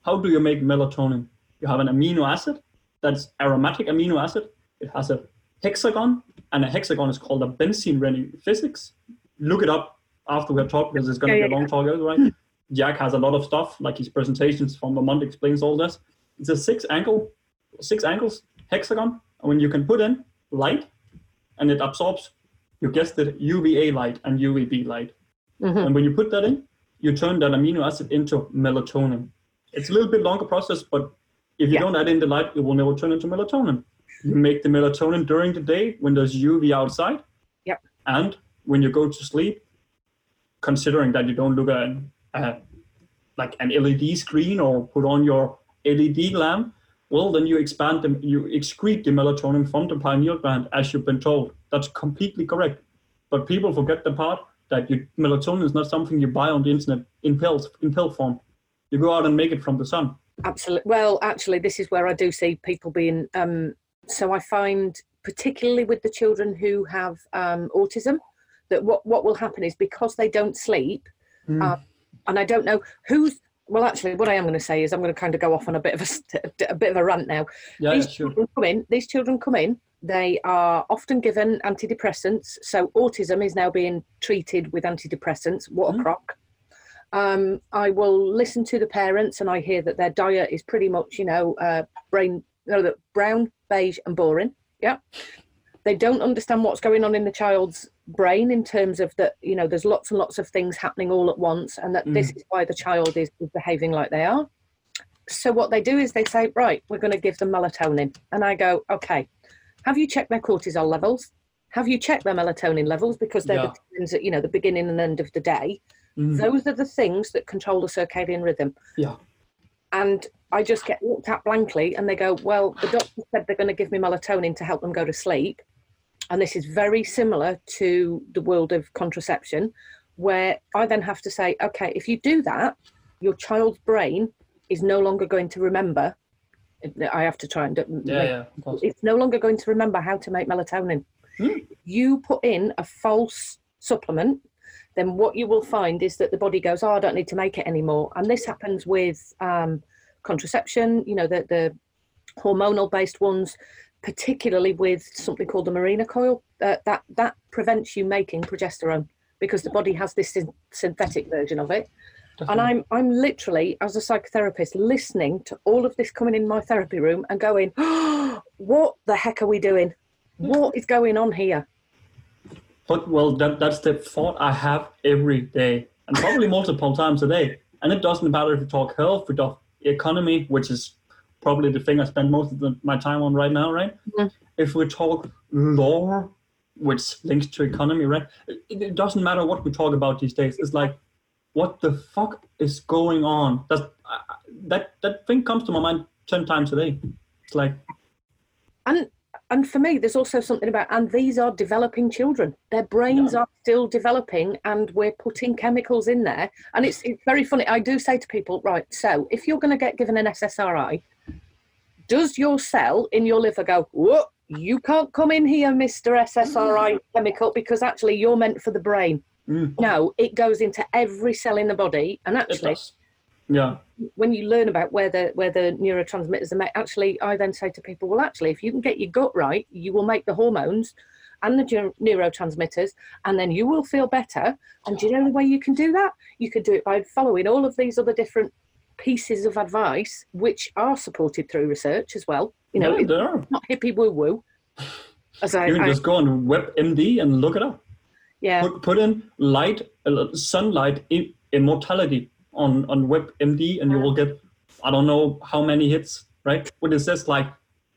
how do you make melatonin? You have an amino acid that's aromatic amino acid. It has a hexagon, and a hexagon is called a benzene ring in physics. Look it up after we have talked because it's going to be a long talk, right? Jack has a lot of stuff, like his presentations from Vermont explains all this. It's a six angles hexagon, and when you can put in light, and it absorbs, you guessed it, UVA light and UVB light. Mm-hmm. And when you put that in, you turn that amino acid into melatonin. It's a little bit longer process, but if you don't add in the light, it will never turn into melatonin. You make the melatonin during the day when there's UV outside. Yep. And when you go to sleep, considering that you don't look at an LED screen or put on your LED lamp, well, then you excrete the melatonin from the pineal gland, as you've been told. That's completely correct. But people forget the part that melatonin is not something you buy on the internet in pill form. You go out and make it from the sun. Absolutely. Well, actually, this is where I do see people being... so I find, particularly with the children who have autism, that what will happen is because they don't sleep, and I don't know who's... Well, actually, what I am going to say is I'm going to kind of go off on a bit of a rant now. Yeah, These children come in. They are often given antidepressants. So autism is now being treated with antidepressants. What a crock. I will listen to the parents and I hear that their diet is pretty much, you know, brown, beige and boring. Yeah. They don't understand what's going on in the child's brain in terms of that, you know, there's lots and lots of things happening all at once, and that this is why the child is behaving like they are. So what they do is they say, right, we're going to give them melatonin. And I go, okay, have you checked their cortisol levels? Have you checked their melatonin levels? Because they're the things that, you know, the beginning and end of the day. Those are the things that control the circadian rhythm. Yeah. And I just get looked at blankly and they go, well, the doctor said they're going to give me melatonin to help them go to sleep. And this is very similar to the world of contraception, where I then have to say, okay, if you do that, your child's brain is no longer going to remember. I have to try and it's no longer going to remember how to make melatonin. You put in a false supplement, then what you will find is that the body goes, oh, I don't need to make it anymore. And this happens with contraception, you know, the hormonal based ones, particularly with something called the Mirena coil, that prevents you making progesterone because the body has this synthetic version of it. Definitely. And I'm literally, as a psychotherapist, listening to all of this coming in my therapy room and going, oh, what the heck are we doing? What is going on here? But, well, that's the thought I have every day, and probably multiple times a day. And it doesn't matter if we talk health, we talk economy, which is probably the thing I spend most of my time on right now, right? Mm-hmm. If we talk law, which links to economy, right? It doesn't matter what we talk about these days. It's like, what the fuck is going on? That thing comes to my mind 10 times a day. It's like... And for me, there's also something about, and these are developing children. Their brains are still developing, and we're putting chemicals in there. And it's very funny. I do say to people, right, so if you're going to get given an SSRI, does your cell in your liver go, whoa, you can't come in here, Mr. SSRI chemical, because actually you're meant for the brain? No, it goes into every cell in the body. And actually... Yeah. When you learn about where the neurotransmitters are made, actually, I then say to people, well, actually, if you can get your gut right, you will make the hormones and the neurotransmitters, and then you will feel better. And do you know the way you can do that? You can do it by following all of these other different pieces of advice, which are supported through research as well. You know, it's not hippie woo-woo. You can just go on WebMD and look it up. Yeah. Put in sunlight immortality. On WebMD, and you will get, I don't know how many hits, right? What it says, like,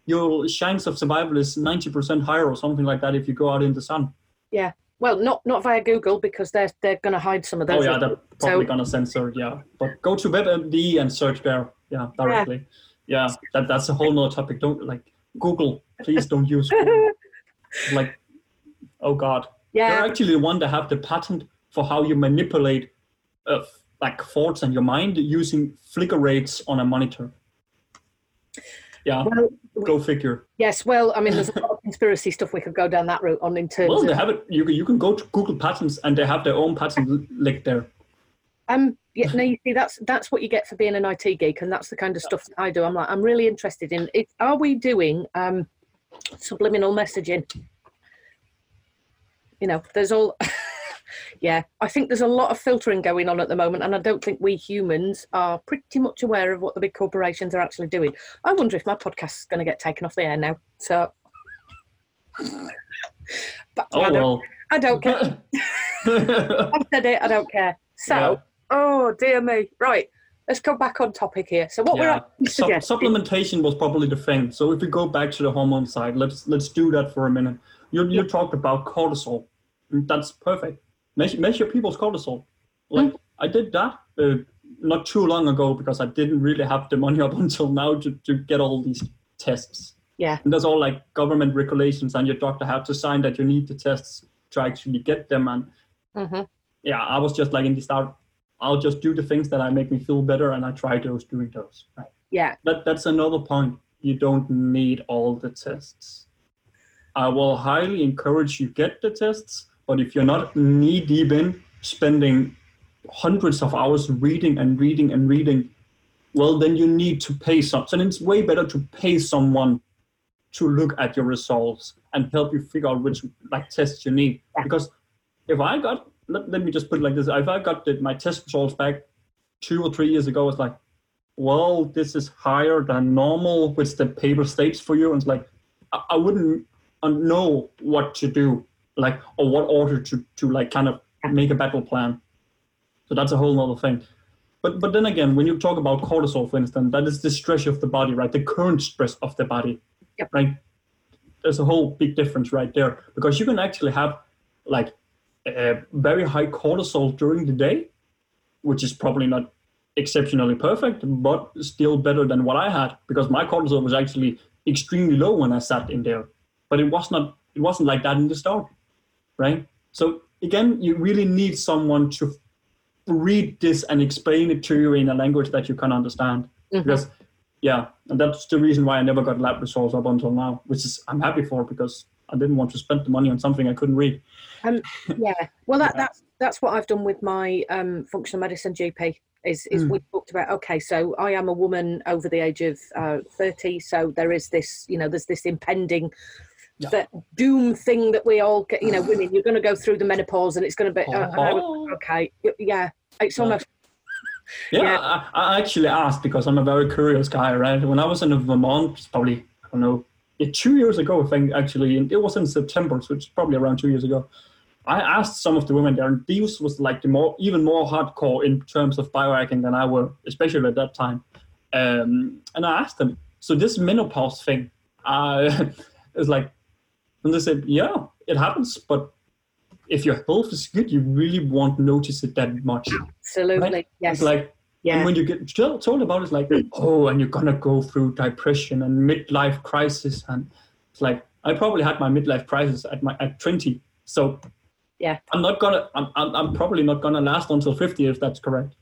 your chance of survival is 90% higher or something like that if you go out in the sun. Yeah, well, not via Google, because they're going to hide some of those. Oh yeah, they're probably going to censor. Yeah, but go to WebMD and search there. Yeah, directly. Yeah, that's a whole nother topic. Don't Google. Please don't use Google. Oh God. Yeah. They're actually the one that have the patent for how you manipulate thoughts and your mind using flicker rates on a monitor. Yeah, well, go figure. Yes, well, I mean, there's a lot of conspiracy stuff we could go down that route on in terms. Well, they have it. You can go to Google Patents, and they have their own patent linked there. Yeah. No, you see, that's what you get for being an IT geek, and that's the kind of stuff that I do. I'm like, I'm really interested in. Are we doing subliminal messaging? You know, there's all. Yeah, I think there's a lot of filtering going on at the moment, and I don't think we humans are pretty much aware of what the big corporations are actually doing. I wonder if my podcast is going to get taken off the air now. So, but I don't care. I said it, I don't care. So, Oh dear me. Right, let's go back on topic here. So what we're supplementation was probably the thing. So if we go back to the hormone side, let's do that for a minute. You talked about cortisol. That's perfect. Measure people's cortisol. I did that not too long ago because I didn't really have the money up until now to get all these tests. Yeah. And there's all government regulations, and your doctor had to sign that you need the tests to actually get them. And I was just in the start, I'll just do the things that make me feel better, and I try doing those. Right. Yeah. That's another point. You don't need all the tests. I will highly encourage you get the tests. But if you're not knee deep in spending hundreds of hours reading, well, then you need to pay something. And it's way better to pay someone to look at your results and help you figure out which tests you need. Because if I got, let me just put it like this. If I got my test results back 2 or 3 years ago, it's well, this is higher than normal, which the paper states for you. And it's I wouldn't know what to do. Or what order to kind of make a battle plan. So that's a whole other thing. But then again, when you talk about cortisol, for instance, that is the stress of the body, right? The current stress of the body, right? There's a whole big difference right there, because you can actually have very high cortisol during the day, which is probably not exceptionally perfect, but still better than what I had, because my cortisol was actually extremely low when I sat in there, but it wasn't like that in the start. Right? So again, you really need someone to read this and explain it to you in a language that you can understand. Mm-hmm. Because, yeah, and that's the reason why I never got lab results up until now, which is I'm happy for, because I didn't want to spend the money on something I couldn't read. That's what I've done with my functional medicine GP. Is we talked about, okay, so I am a woman over the age of 30, so there is this, you know, there's this impending that doom thing that we all get, you know, women, you're going to go through the menopause and it's going to be, it's almost. I actually asked because I'm a very curious guy, right? When I was in Vermont, probably, I don't know, 2 years ago, I think, actually, and it was in September, so it's probably around 2 years ago. I asked some of the women there, and these was like the even more hardcore in terms of biohacking than I were, especially at that time. And I asked them, so this menopause thing, it's like, and they said, yeah, it happens, but if your health is good, you really won't notice it that much. Absolutely, right? Yes. It's like, and when you get told about it, it's like, oh, and you're going to go through depression and midlife crisis. And it's like, I probably had my midlife crisis at 20, so... Yeah, I'm probably not gonna last until 50, if that's correct.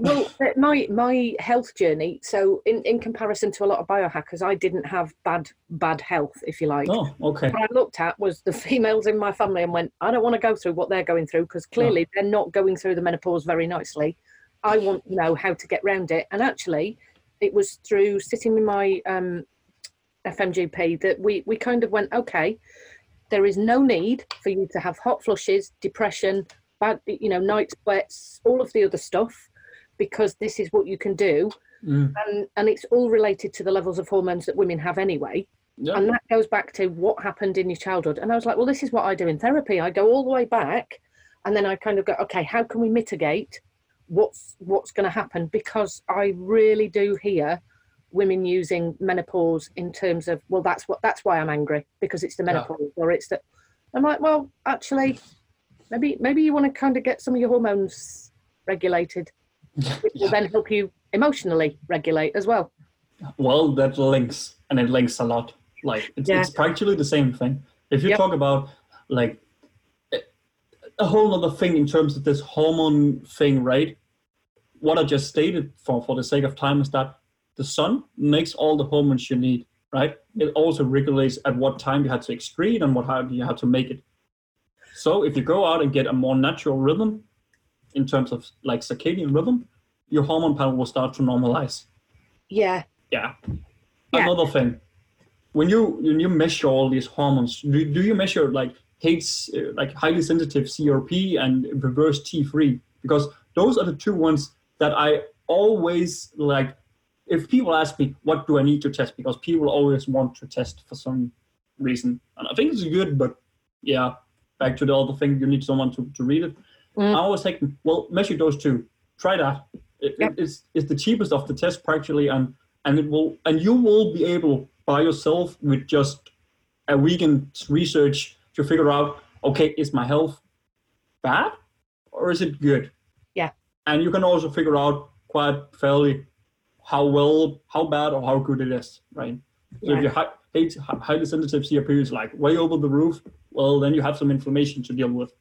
Well, my health journey. So, in comparison to a lot of biohackers, I didn't have bad health, if you like. Oh, okay. What I looked at was the females in my family and went, I don't want to go through what they're going through, because clearly they're not going through the menopause very nicely. I want to know how to get round it. And actually, it was through sitting with my FMGP that we kind of went, okay. There is no need for you to have hot flushes, depression, bad, you know, night sweats, all of the other stuff, because this is what you can do. Mm. And it's all related to the levels of hormones that women have anyway. Yeah. And that goes back to what happened in your childhood. And I was like, well, this is what I do in therapy. I go all the way back, and then I kind of go, okay, how can we mitigate what's going to happen? Because I really do hear women using menopause in terms of, well, that's why I'm angry, because it's the menopause, or it's that. I'm like, well, actually, maybe you want to kind of get some of your hormones regulated, which will then help you emotionally regulate as well. Well, that links, and it links a lot. Like it's practically the same thing. If you talk about like a whole other thing in terms of this hormone thing, right? What I just stated for the sake of time is that the sun makes all the hormones you need, right? It also regulates at what time you have to excrete and how you have to make it. So if you go out and get a more natural rhythm in terms of like circadian rhythm, your hormone panel will start to normalize. Another thing, when you measure all these hormones, do you measure like highly sensitive CRP and reverse T3? Because those are the two ones that I always like. If people ask me, what do I need to test? Because people always want to test for some reason. And I think it's good, but back to the other thing, you need someone to read it. Mm. I always think, well, measure those two. Try that. It's the cheapest of the test practically. And it will, and you will be able by yourself with just a weekend's research to figure out, okay, is my health bad or is it good? Yeah. And you can also figure out quite fairly how well, how bad, or how good it is, right? So if your highly sensitive CRP is like way over the roof, well, then you have some inflammation to deal with.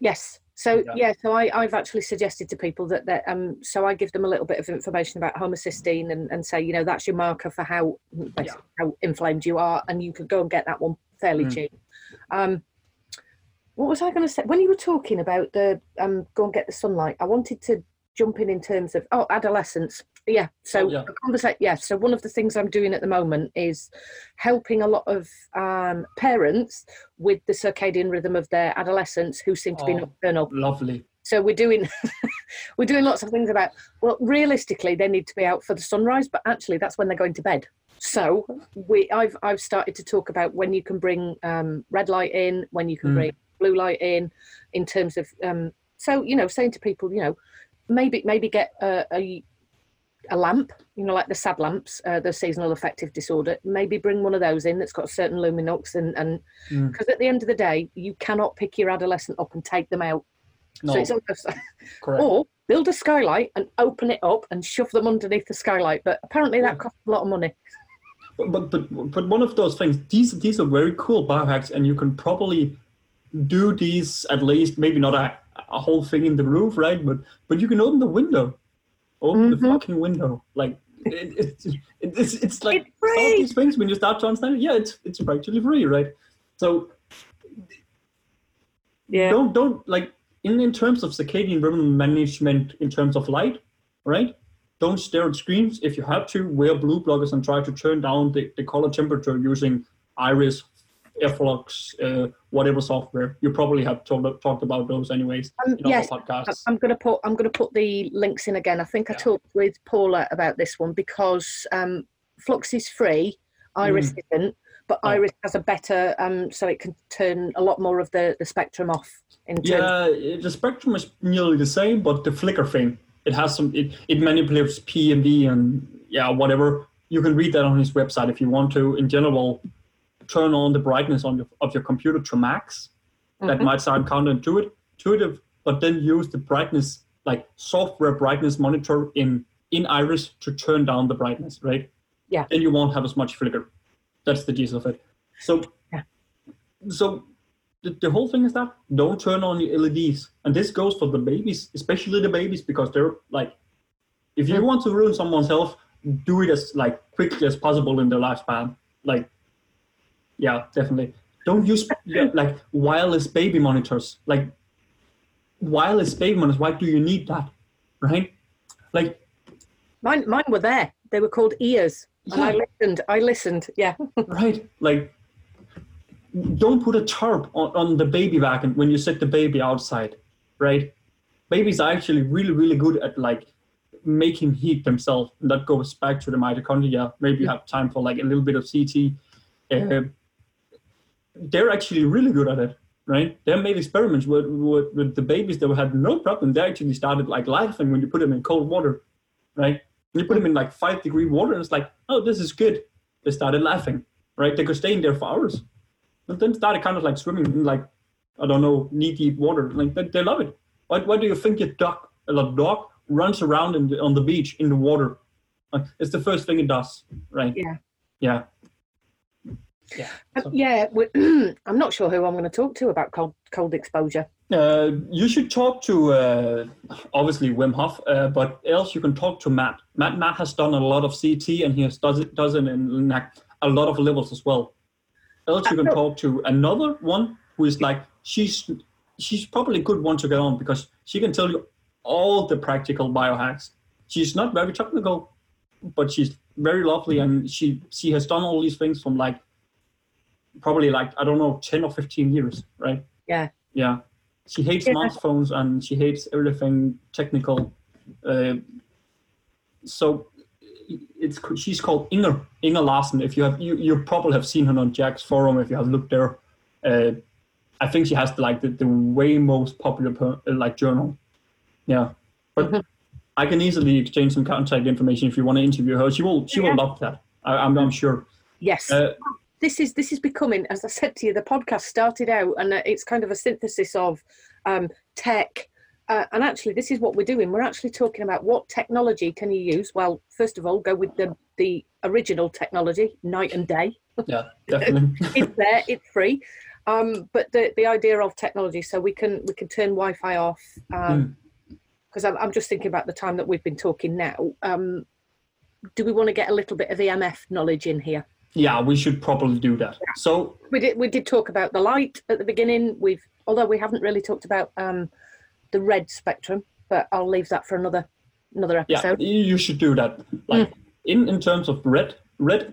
Yes. So so I've actually suggested to people that so I give them a little bit of information about homocysteine and say, you know, that's your marker for how inflamed you are, and you could go and get that one fairly cheap. What was I going to say? When you were talking about the go and get the sunlight, I wanted to jump in terms of adolescence. So one of the things I'm doing at the moment is helping a lot of parents with the circadian rhythm of their adolescents who seem to be nocturnal. Lovely. So we're doing lots of things about, well, realistically they need to be out for the sunrise, but actually that's when they're going to bed. So I've started to talk about when you can bring red light in, when you can bring blue light in terms of so, you know, saying to people, you know, maybe get a lamp, you know, like the SAD lamps, the seasonal affective disorder, maybe bring one of those in that's got certain Luminux, and because at the end of the day, you cannot pick your adolescent up and take them out. No. So it's almost, correct. Or build a skylight and open it up and shove them underneath the skylight. But apparently that costs a lot of money. But one of those things, these are very cool biohacks, and you can probably do these at least, maybe not a whole thing in the roof, right? But you can open the window. Open the fucking window. Like It's like it's free. All these things when you start to understand it, it's practically free, right? So don't like in terms of circadian rhythm management, in terms of light, right? Don't stare at screens. If you have to, wear blue blockers and try to turn down the color temperature using Iris, Flux, whatever software. You probably have talked about those anyways. Yes, podcasts. I'm going to put the links in again. I think I talked with Paula about this one because Flux is free, Iris isn't, but Iris has a better, so it can turn a lot more of the spectrum off. The spectrum is nearly the same, but the flicker thing. It has some. It manipulates P and V and whatever. You can read that on his website if you want to. In general, turn on the brightness of your computer to max. Mm-hmm. That might sound counterintuitive, but then use the brightness, like software brightness monitor in Iris to turn down the brightness, right? Yeah. Then you won't have as much flicker. That's the gist of it. So the whole thing is that don't turn on your LEDs. And this goes for the babies, especially the babies, because they're like, if you want to ruin someone's health, do it as like quickly as possible in their lifespan. Like, yeah, definitely. Don't use like wireless baby monitors. Like wireless baby monitors, why do you need that? Right? Like mine were there. They were called ears. Yeah. And I listened. Yeah. Right. Like, don't put a tarp on the baby wagon when you set the baby outside, right? Babies are actually really, really good at like making heat themselves. And that goes back to the mitochondria. Maybe you have time for like a little bit of CT. They're actually really good at it, right? They made experiments with the babies that had no problem. They actually started like laughing when you put them in cold water, right? You put them in like 5-degree water and it's like, oh, this is good. They started laughing, right? They could stay in there for hours. But then started kind of like swimming in like, I don't know, knee-deep water. Like they love it. Why do you think your dog runs around on the beach in the water? Like, it's the first thing it does, right? I'm not sure who I'm going to talk to about cold exposure. You should talk to obviously Wim Hof, but else you can talk to Matt. Matt has done a lot of CT and he does it in a lot of levels as well. Else you can talk to another one who is like, she's probably a good one to get on because she can tell you all the practical biohacks. She's not very technical, but she's very lovely and she has done all these things from like, probably like, I don't know, 10 or 15 years, right? Yeah. Yeah. She hates smartphones and she hates everything technical. So... she's called Inga Larson. If you probably have seen her on Jack's forum if you have looked there. I think she has the way most popular journal. Yeah, but I can easily exchange some contact information if you want to interview her. She will love that. I'm sure. Yes. This is becoming, as I said to you, the podcast started out and it's kind of a synthesis of tech. And actually, this is what we're doing. We're actually talking about what technology can you use. Well, first of all, go with the original technology, night and day. Yeah, definitely. It's there. It's free. But the idea of technology, so we can turn Wi-Fi off. Because I'm just thinking about the time that we've been talking now. Do we want to get a little bit of EMF knowledge in here? Yeah, we should probably do that. Yeah. So we did talk about the light at the beginning. Although we haven't really talked about. The red spectrum, but I'll leave that for another episode. Yeah, you should do that. Like in terms of red,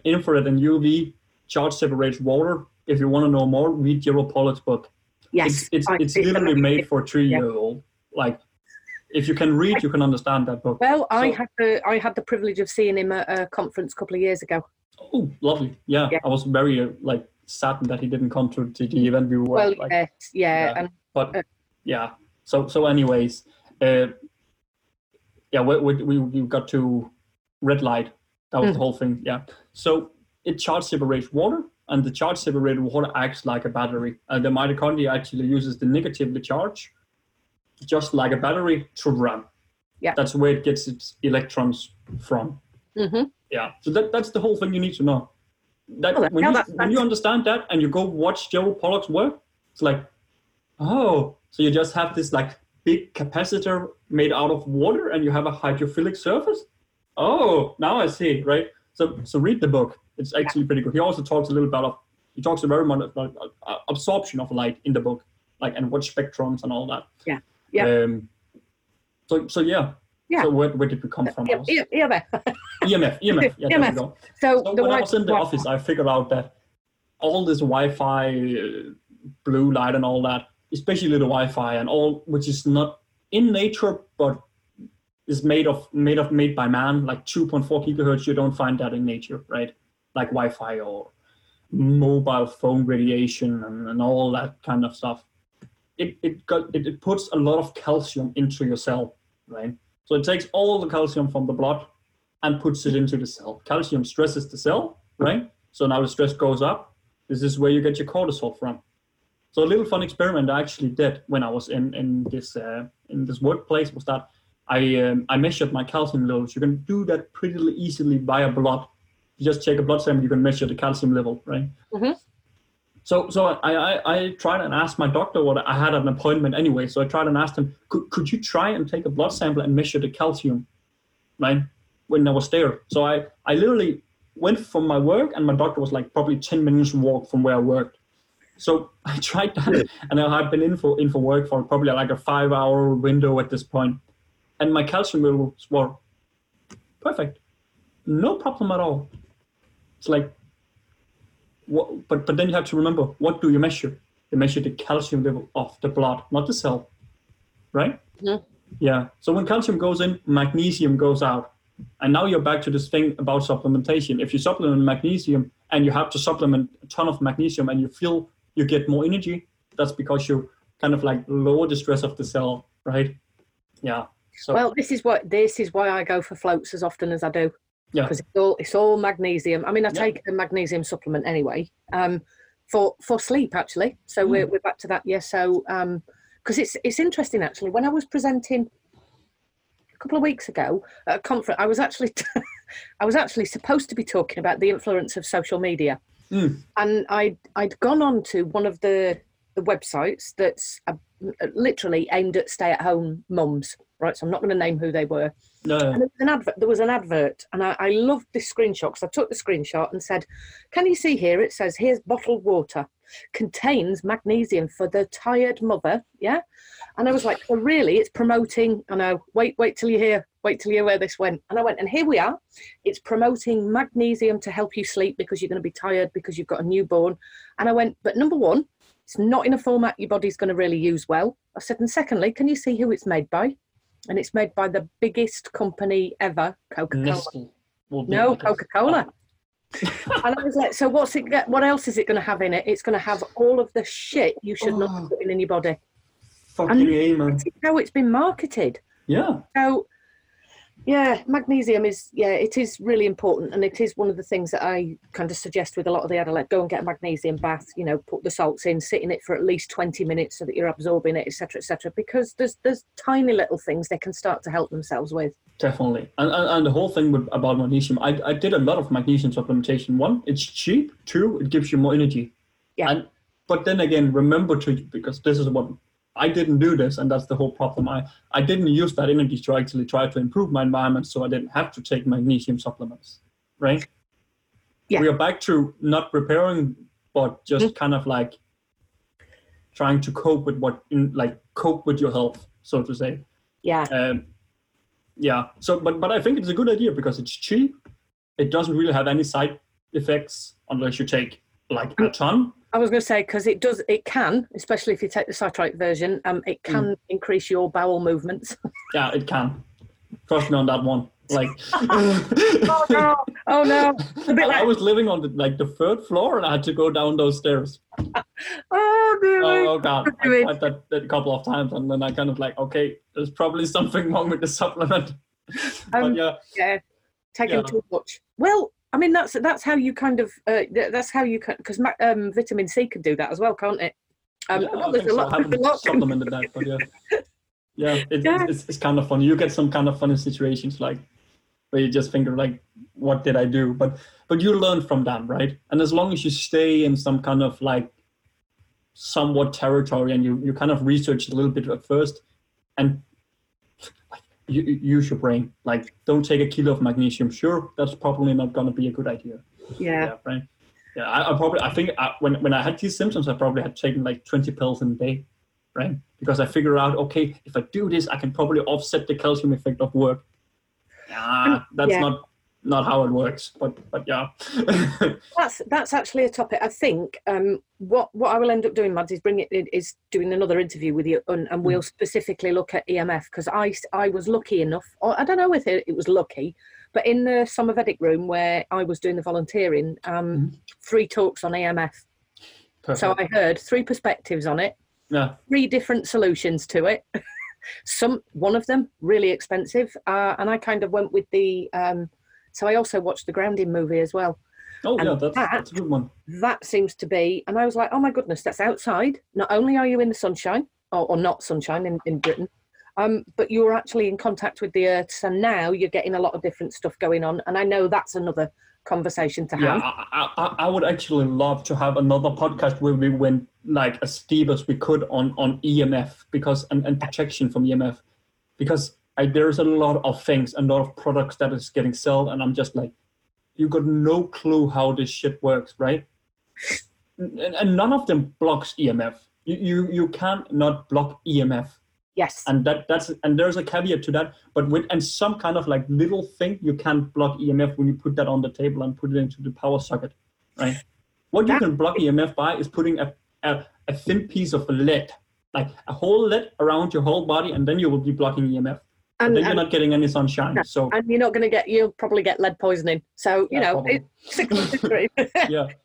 infrared, and UV, charge separates water. If you want to know more, read Gerald Pollack's book. Yes, it's literally made for a 3-year-old. Like, if you can read, you can understand that book. Well, I had the privilege of seeing him at a conference a couple of years ago. Oh, lovely! Yeah. I was very saddened that he didn't come to the event we were. Well, So anyways, we got to red light. That was the whole thing. Yeah. So it charge separates water, and the charge separated water acts like a battery. And the mitochondria actually uses the negative charge, just like a battery, to run. Yeah. That's where it gets its electrons from. Mm-hmm. Yeah. So that's the whole thing you need to know. When you understand that and you go watch Gerald Pollack's work, it's like, oh. So you just have this big capacitor made out of water and you have a hydrophilic surface. Oh, now I see. Right. So read the book. It's actually pretty good. He also talks a little about, he talks very much about absorption of light in the book, like, and what spectrums and all that. Yeah. Yeah. Yeah. So where did we come from? EMF. Yeah, EMF. There we go. So when I was in the office, I figured out that all this Wi-Fi, blue light and all that, especially the Wi-Fi and all, which is not in nature, but is made by man, like 2.4 gigahertz. You don't find that in nature, right? Like Wi-Fi or mobile phone radiation and all that kind of stuff. It puts a lot of calcium into your cell, right? So it takes all the calcium from the blood and puts it into the cell. Calcium stresses the cell, right? So now the stress goes up. This is where you get your cortisol from. So a little fun experiment I actually did when I was in this workplace was that I measured my calcium levels. You can do that pretty easily via blood. You just take a blood sample, you can measure the calcium level, right? Mm-hmm. So I tried and asked my doctor what I had an appointment anyway. So I tried and asked him, could you try and take a blood sample and measure the calcium, right? When I was there. So I literally went from my work and my doctor was like probably 10 minutes walk from where I worked. So I tried that and I had been in for work for probably like a 5-hour window at this point. And my calcium levels were perfect. No problem at all. It's like, what, but then you have to remember, what do you measure? You measure the calcium level of the blood, not the cell, right? Yeah. Yeah. So when calcium goes in, magnesium goes out. And now you're back to this thing about supplementation. If you supplement magnesium and you have to supplement a ton of magnesium and you feel you get more energy, that's because you kind of like lower the stress of the cell, right? Yeah. So. Well, this is why I go for floats as often as I do. Yeah. Because it's all magnesium. I mean, I take a magnesium supplement anyway, for sleep actually. So we're back to that. Yeah. So, because it's interesting actually, when I was presenting a couple of weeks ago at a conference, I was actually, I was supposed to be talking about the influence of social media. Mm. And I'd gone on to one of the websites that's literally aimed at stay at home mums. Right, so I'm not going to name who they were. No. And there was an advert, and I loved this screenshot because I took the screenshot and said, "Can you see here? It says, here's bottled water. Contains magnesium for the tired mother." Yeah. And I was like, well, really, it's promoting, I know, wait till you hear where this went. And I went, and here we are. It's promoting magnesium to help you sleep because you're going to be tired because you've got a newborn. And I went, but number one, it's not in a format your body's going to really use well. I said, and secondly, can you see who it's made by? And it's made by the biggest company ever, Coca-Cola. No, Coca-Cola. And I was like, so what else is it going to have in it? It's going to have all of the shit you should not be putting in your body. Fucking amen. How it's been marketed. Yeah. So, yeah, magnesium is, yeah, it is really important. And it is one of the things that I kind of suggest with a lot of the adults, go and get a magnesium bath, you know, put the salts in, sit in it for at least 20 minutes so that you're absorbing it, et cetera, because there's tiny little things they can start to help themselves with. Definitely. And the whole thing about magnesium, I did a lot of magnesium supplementation. One, it's cheap. Two, it gives you more energy. Yeah. But then again, remember to, because this is what... I didn't do this, and that's the whole problem. I didn't use that energy to actually try to improve my environment, so I didn't have to take magnesium supplements, right? Yeah. We are back to not repairing, but just kind of like trying to cope with cope with your health, so to say. Yeah. Yeah. So, but I think it's a good idea because it's cheap. It doesn't really have any side effects unless you take like a ton. I was going to say, because it can, especially if you take the citrate version, it can increase your bowel movements. Yeah, it can. Trust me on that one. Like, oh no! I was living on the third floor, and I had to go down those stairs. Oh dear! Oh god! I tried that a couple of times, and then I kind of like, okay, there's probably something wrong with the supplement. But yeah, taking too much. Well. I mean, that's how you kind of because vitamin C can do that as well, can't it? I haven't supplemented that, but It's kind of funny. You get some kind of funny situations like where you just think like, what did I do? But you learn from them, right? And as long as you stay in some kind of like somewhat territory and you kind of research a little bit at first and use your brain. Like, don't take a kilo of magnesium. Sure, that's probably not going to be a good idea. Yeah. Right. Yeah. I think when I had these symptoms, I probably had taken like 20 pills in a day, right? Because I figured out, okay, if I do this, I can probably offset the calcium effect of work. That's not how it works, but yeah. that's actually a topic. I think what I will end up doing, Mads, is doing another interview with you, and we'll specifically look at EMF, because I was lucky enough, or I don't know if it was lucky, but in the Summer Vedic room where I was doing the volunteering, 3 talks on EMF. Perfect. So I heard 3 perspectives on it, 3 different solutions to it. One of them really expensive, and I kind of went with the. So I also watched the Grounding movie as well. Oh, and yeah, that's a good one. That seems to be, and I was like, oh my goodness, that's outside. Not only are you in the sunshine, or not sunshine in Britain, but you're actually in contact with the earth. So now you're getting a lot of different stuff going on, and I know that's another conversation to have. Yeah, I would actually love to have another podcast where we went like as deep as we could on EMF and protection from EMF, because there's a lot of things, a lot of products that is getting sold, and I'm just like, you got no clue how this shit works, right? And none of them blocks EMF. You can't not block EMF. Yes. And that's there's a caveat to that, but with some kind of like little thing, you can't block EMF when you put that on the table and put it into the power socket, right? What you can block EMF by is putting a thin piece of lead, like a whole lead around your whole body, and then you will be blocking EMF. And then you're not getting any sunshine. No, so and you're not going to get. You'll probably get lead poisoning. So Yeah, the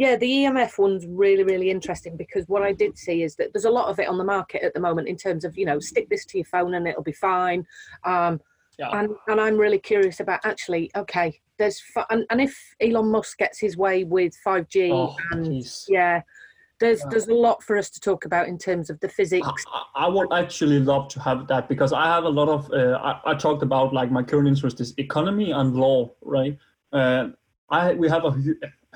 EMF one's really, really interesting, because what I did see is that there's a lot of it on the market at the moment in terms of, stick this to your phone and it'll be fine. And I'm really curious about actually, okay, there's and if Elon Musk gets his way with 5G, there's a lot for us to talk about in terms of the physics. I would actually love to have that, because I have a lot of, I talked about like my current interest is economy and law, right? We have a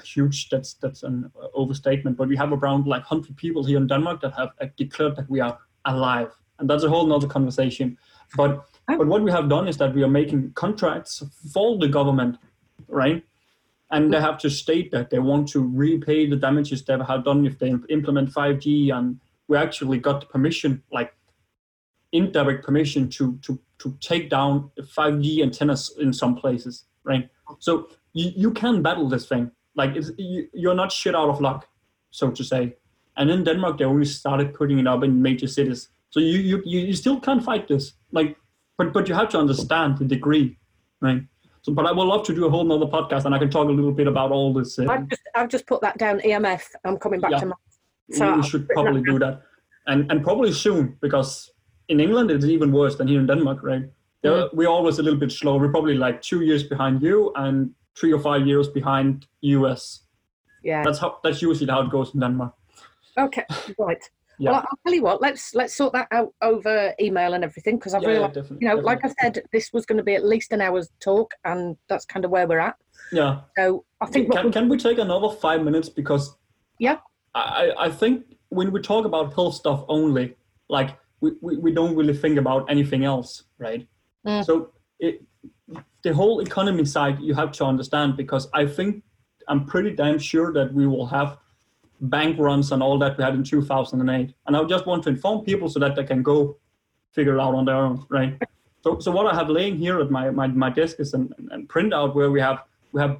huge, that's an overstatement, but we have around like 100 people here in Denmark that have declared that we are alive. And that's a whole nother conversation. But what we have done is that we are making contracts for the government, right? And they have to state that they want to repay the damages they have done if they implement 5G. And we actually got the permission, like indirect permission to take down 5G antennas in some places, right? So you can battle this thing. Like you're not shit out of luck, so to say. And in Denmark, they only started putting it up in major cities. So you still can't fight this. Like, but you have to understand the degree, right? So, but I would love to do a whole nother podcast, and I can talk a little bit about all this. I've just put that down, EMF. I'm coming back to that. So we should probably do that. And probably soon, because in England, it's even worse than here in Denmark, right? We're always a little bit slow. We're probably like 2 years behind you and 3 or 5 years behind US. Yeah. That's usually how it goes in Denmark. Okay, right. Yeah. Well, I'll tell you what, let's sort that out over email and everything, because I've realised, like I said, this was going to be at least an hour's talk, and that's kind of where we're at. Yeah. So I think... Can we take another 5 minutes? Because I think when we talk about health stuff only, like, we don't really think about anything else, right? Mm. So the whole economy side, you have to understand, because I think I'm pretty damn sure that we will have bank runs and all that we had in 2008, and I just want to inform people so that they can go figure it out on their own, right? So what I have laying here at my desk is an printout where we have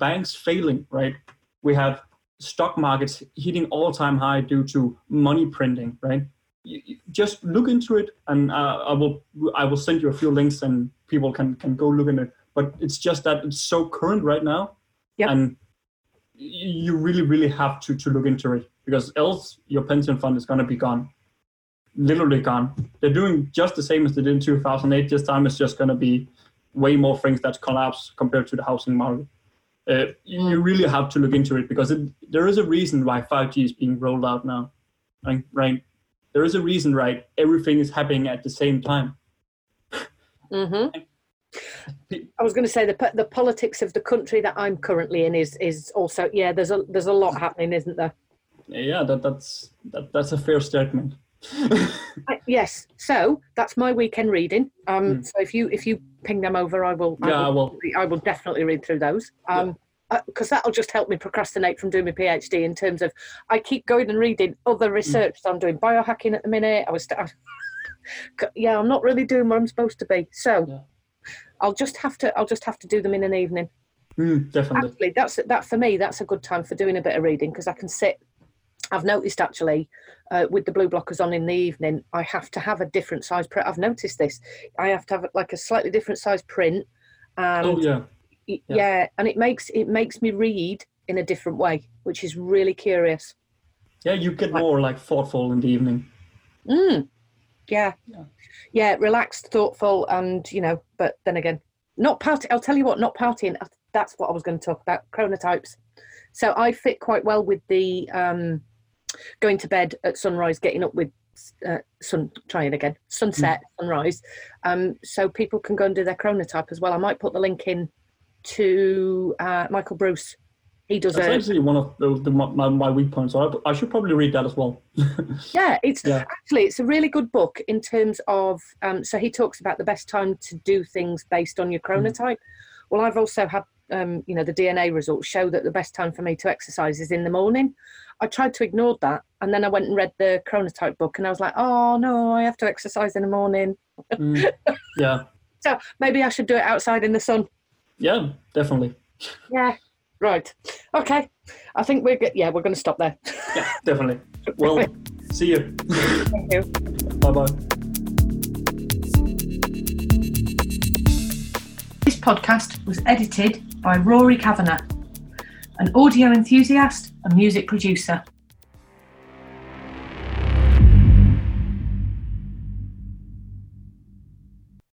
banks failing, right? We have stock markets hitting all-time high due to money printing, right? You just look into it, and I will send you a few links, and people can go look in it. But it's just that it's so current right now, and you really, really have to look into it, because else your pension fund is going to be gone, literally gone. They're doing just the same as they did in 2008. This time it's just going to be way more things that collapse compared to the housing market. You really have to look into it, because there is a reason why 5G is being rolled out now, right? There is a reason, right? Everything is happening at the same time. Mm-hmm. I was going to say the politics of the country that I'm currently in is also there's a lot happening, isn't there? Yeah, that's a fair statement. Yes, so that's my weekend reading. So if you ping them over, I will definitely read through those. Because that'll just help me procrastinate from doing my PhD in terms of I keep going and reading other research. So I'm doing biohacking at the minute. I'm not really doing where I'm supposed to be. So I'll just have to do them in an evening. Definitely. Actually, that for me, that's a good time for doing a bit of reading because I can sit. I've noticed actually with the blue blockers on in the evening, I have to have a different size print. I've noticed this. I have to have like a slightly different size print. And it makes me read in a different way, which is really curious. Yeah, you get more like thoughtful in the evening. Yeah, relaxed, thoughtful, and but then again, not party. I'll tell you what, not partying. That's what I was going to talk about, chronotypes. So I fit quite well with the going to bed at sunrise, getting up with sunrise. So people can go and do their chronotype as well. I might put the link in to Michael Bruce. He does. That's actually one of my weak points. So I should probably read that as well. It's a really good book in terms of. So he talks about the best time to do things based on your chronotype. Well, I've also had. The DNA results show that the best time for me to exercise is in the morning. I tried to ignore that, and then I went and read the chronotype book, and I was like, oh no, I have to exercise in the morning. So maybe I should do it outside in the sun. Yeah, definitely. Yeah, right. Okay, I think we're going to stop there. Yeah, definitely. Well, see you. Thank you. Bye-bye. This podcast was edited by Rory Kavanagh, an audio enthusiast and music producer.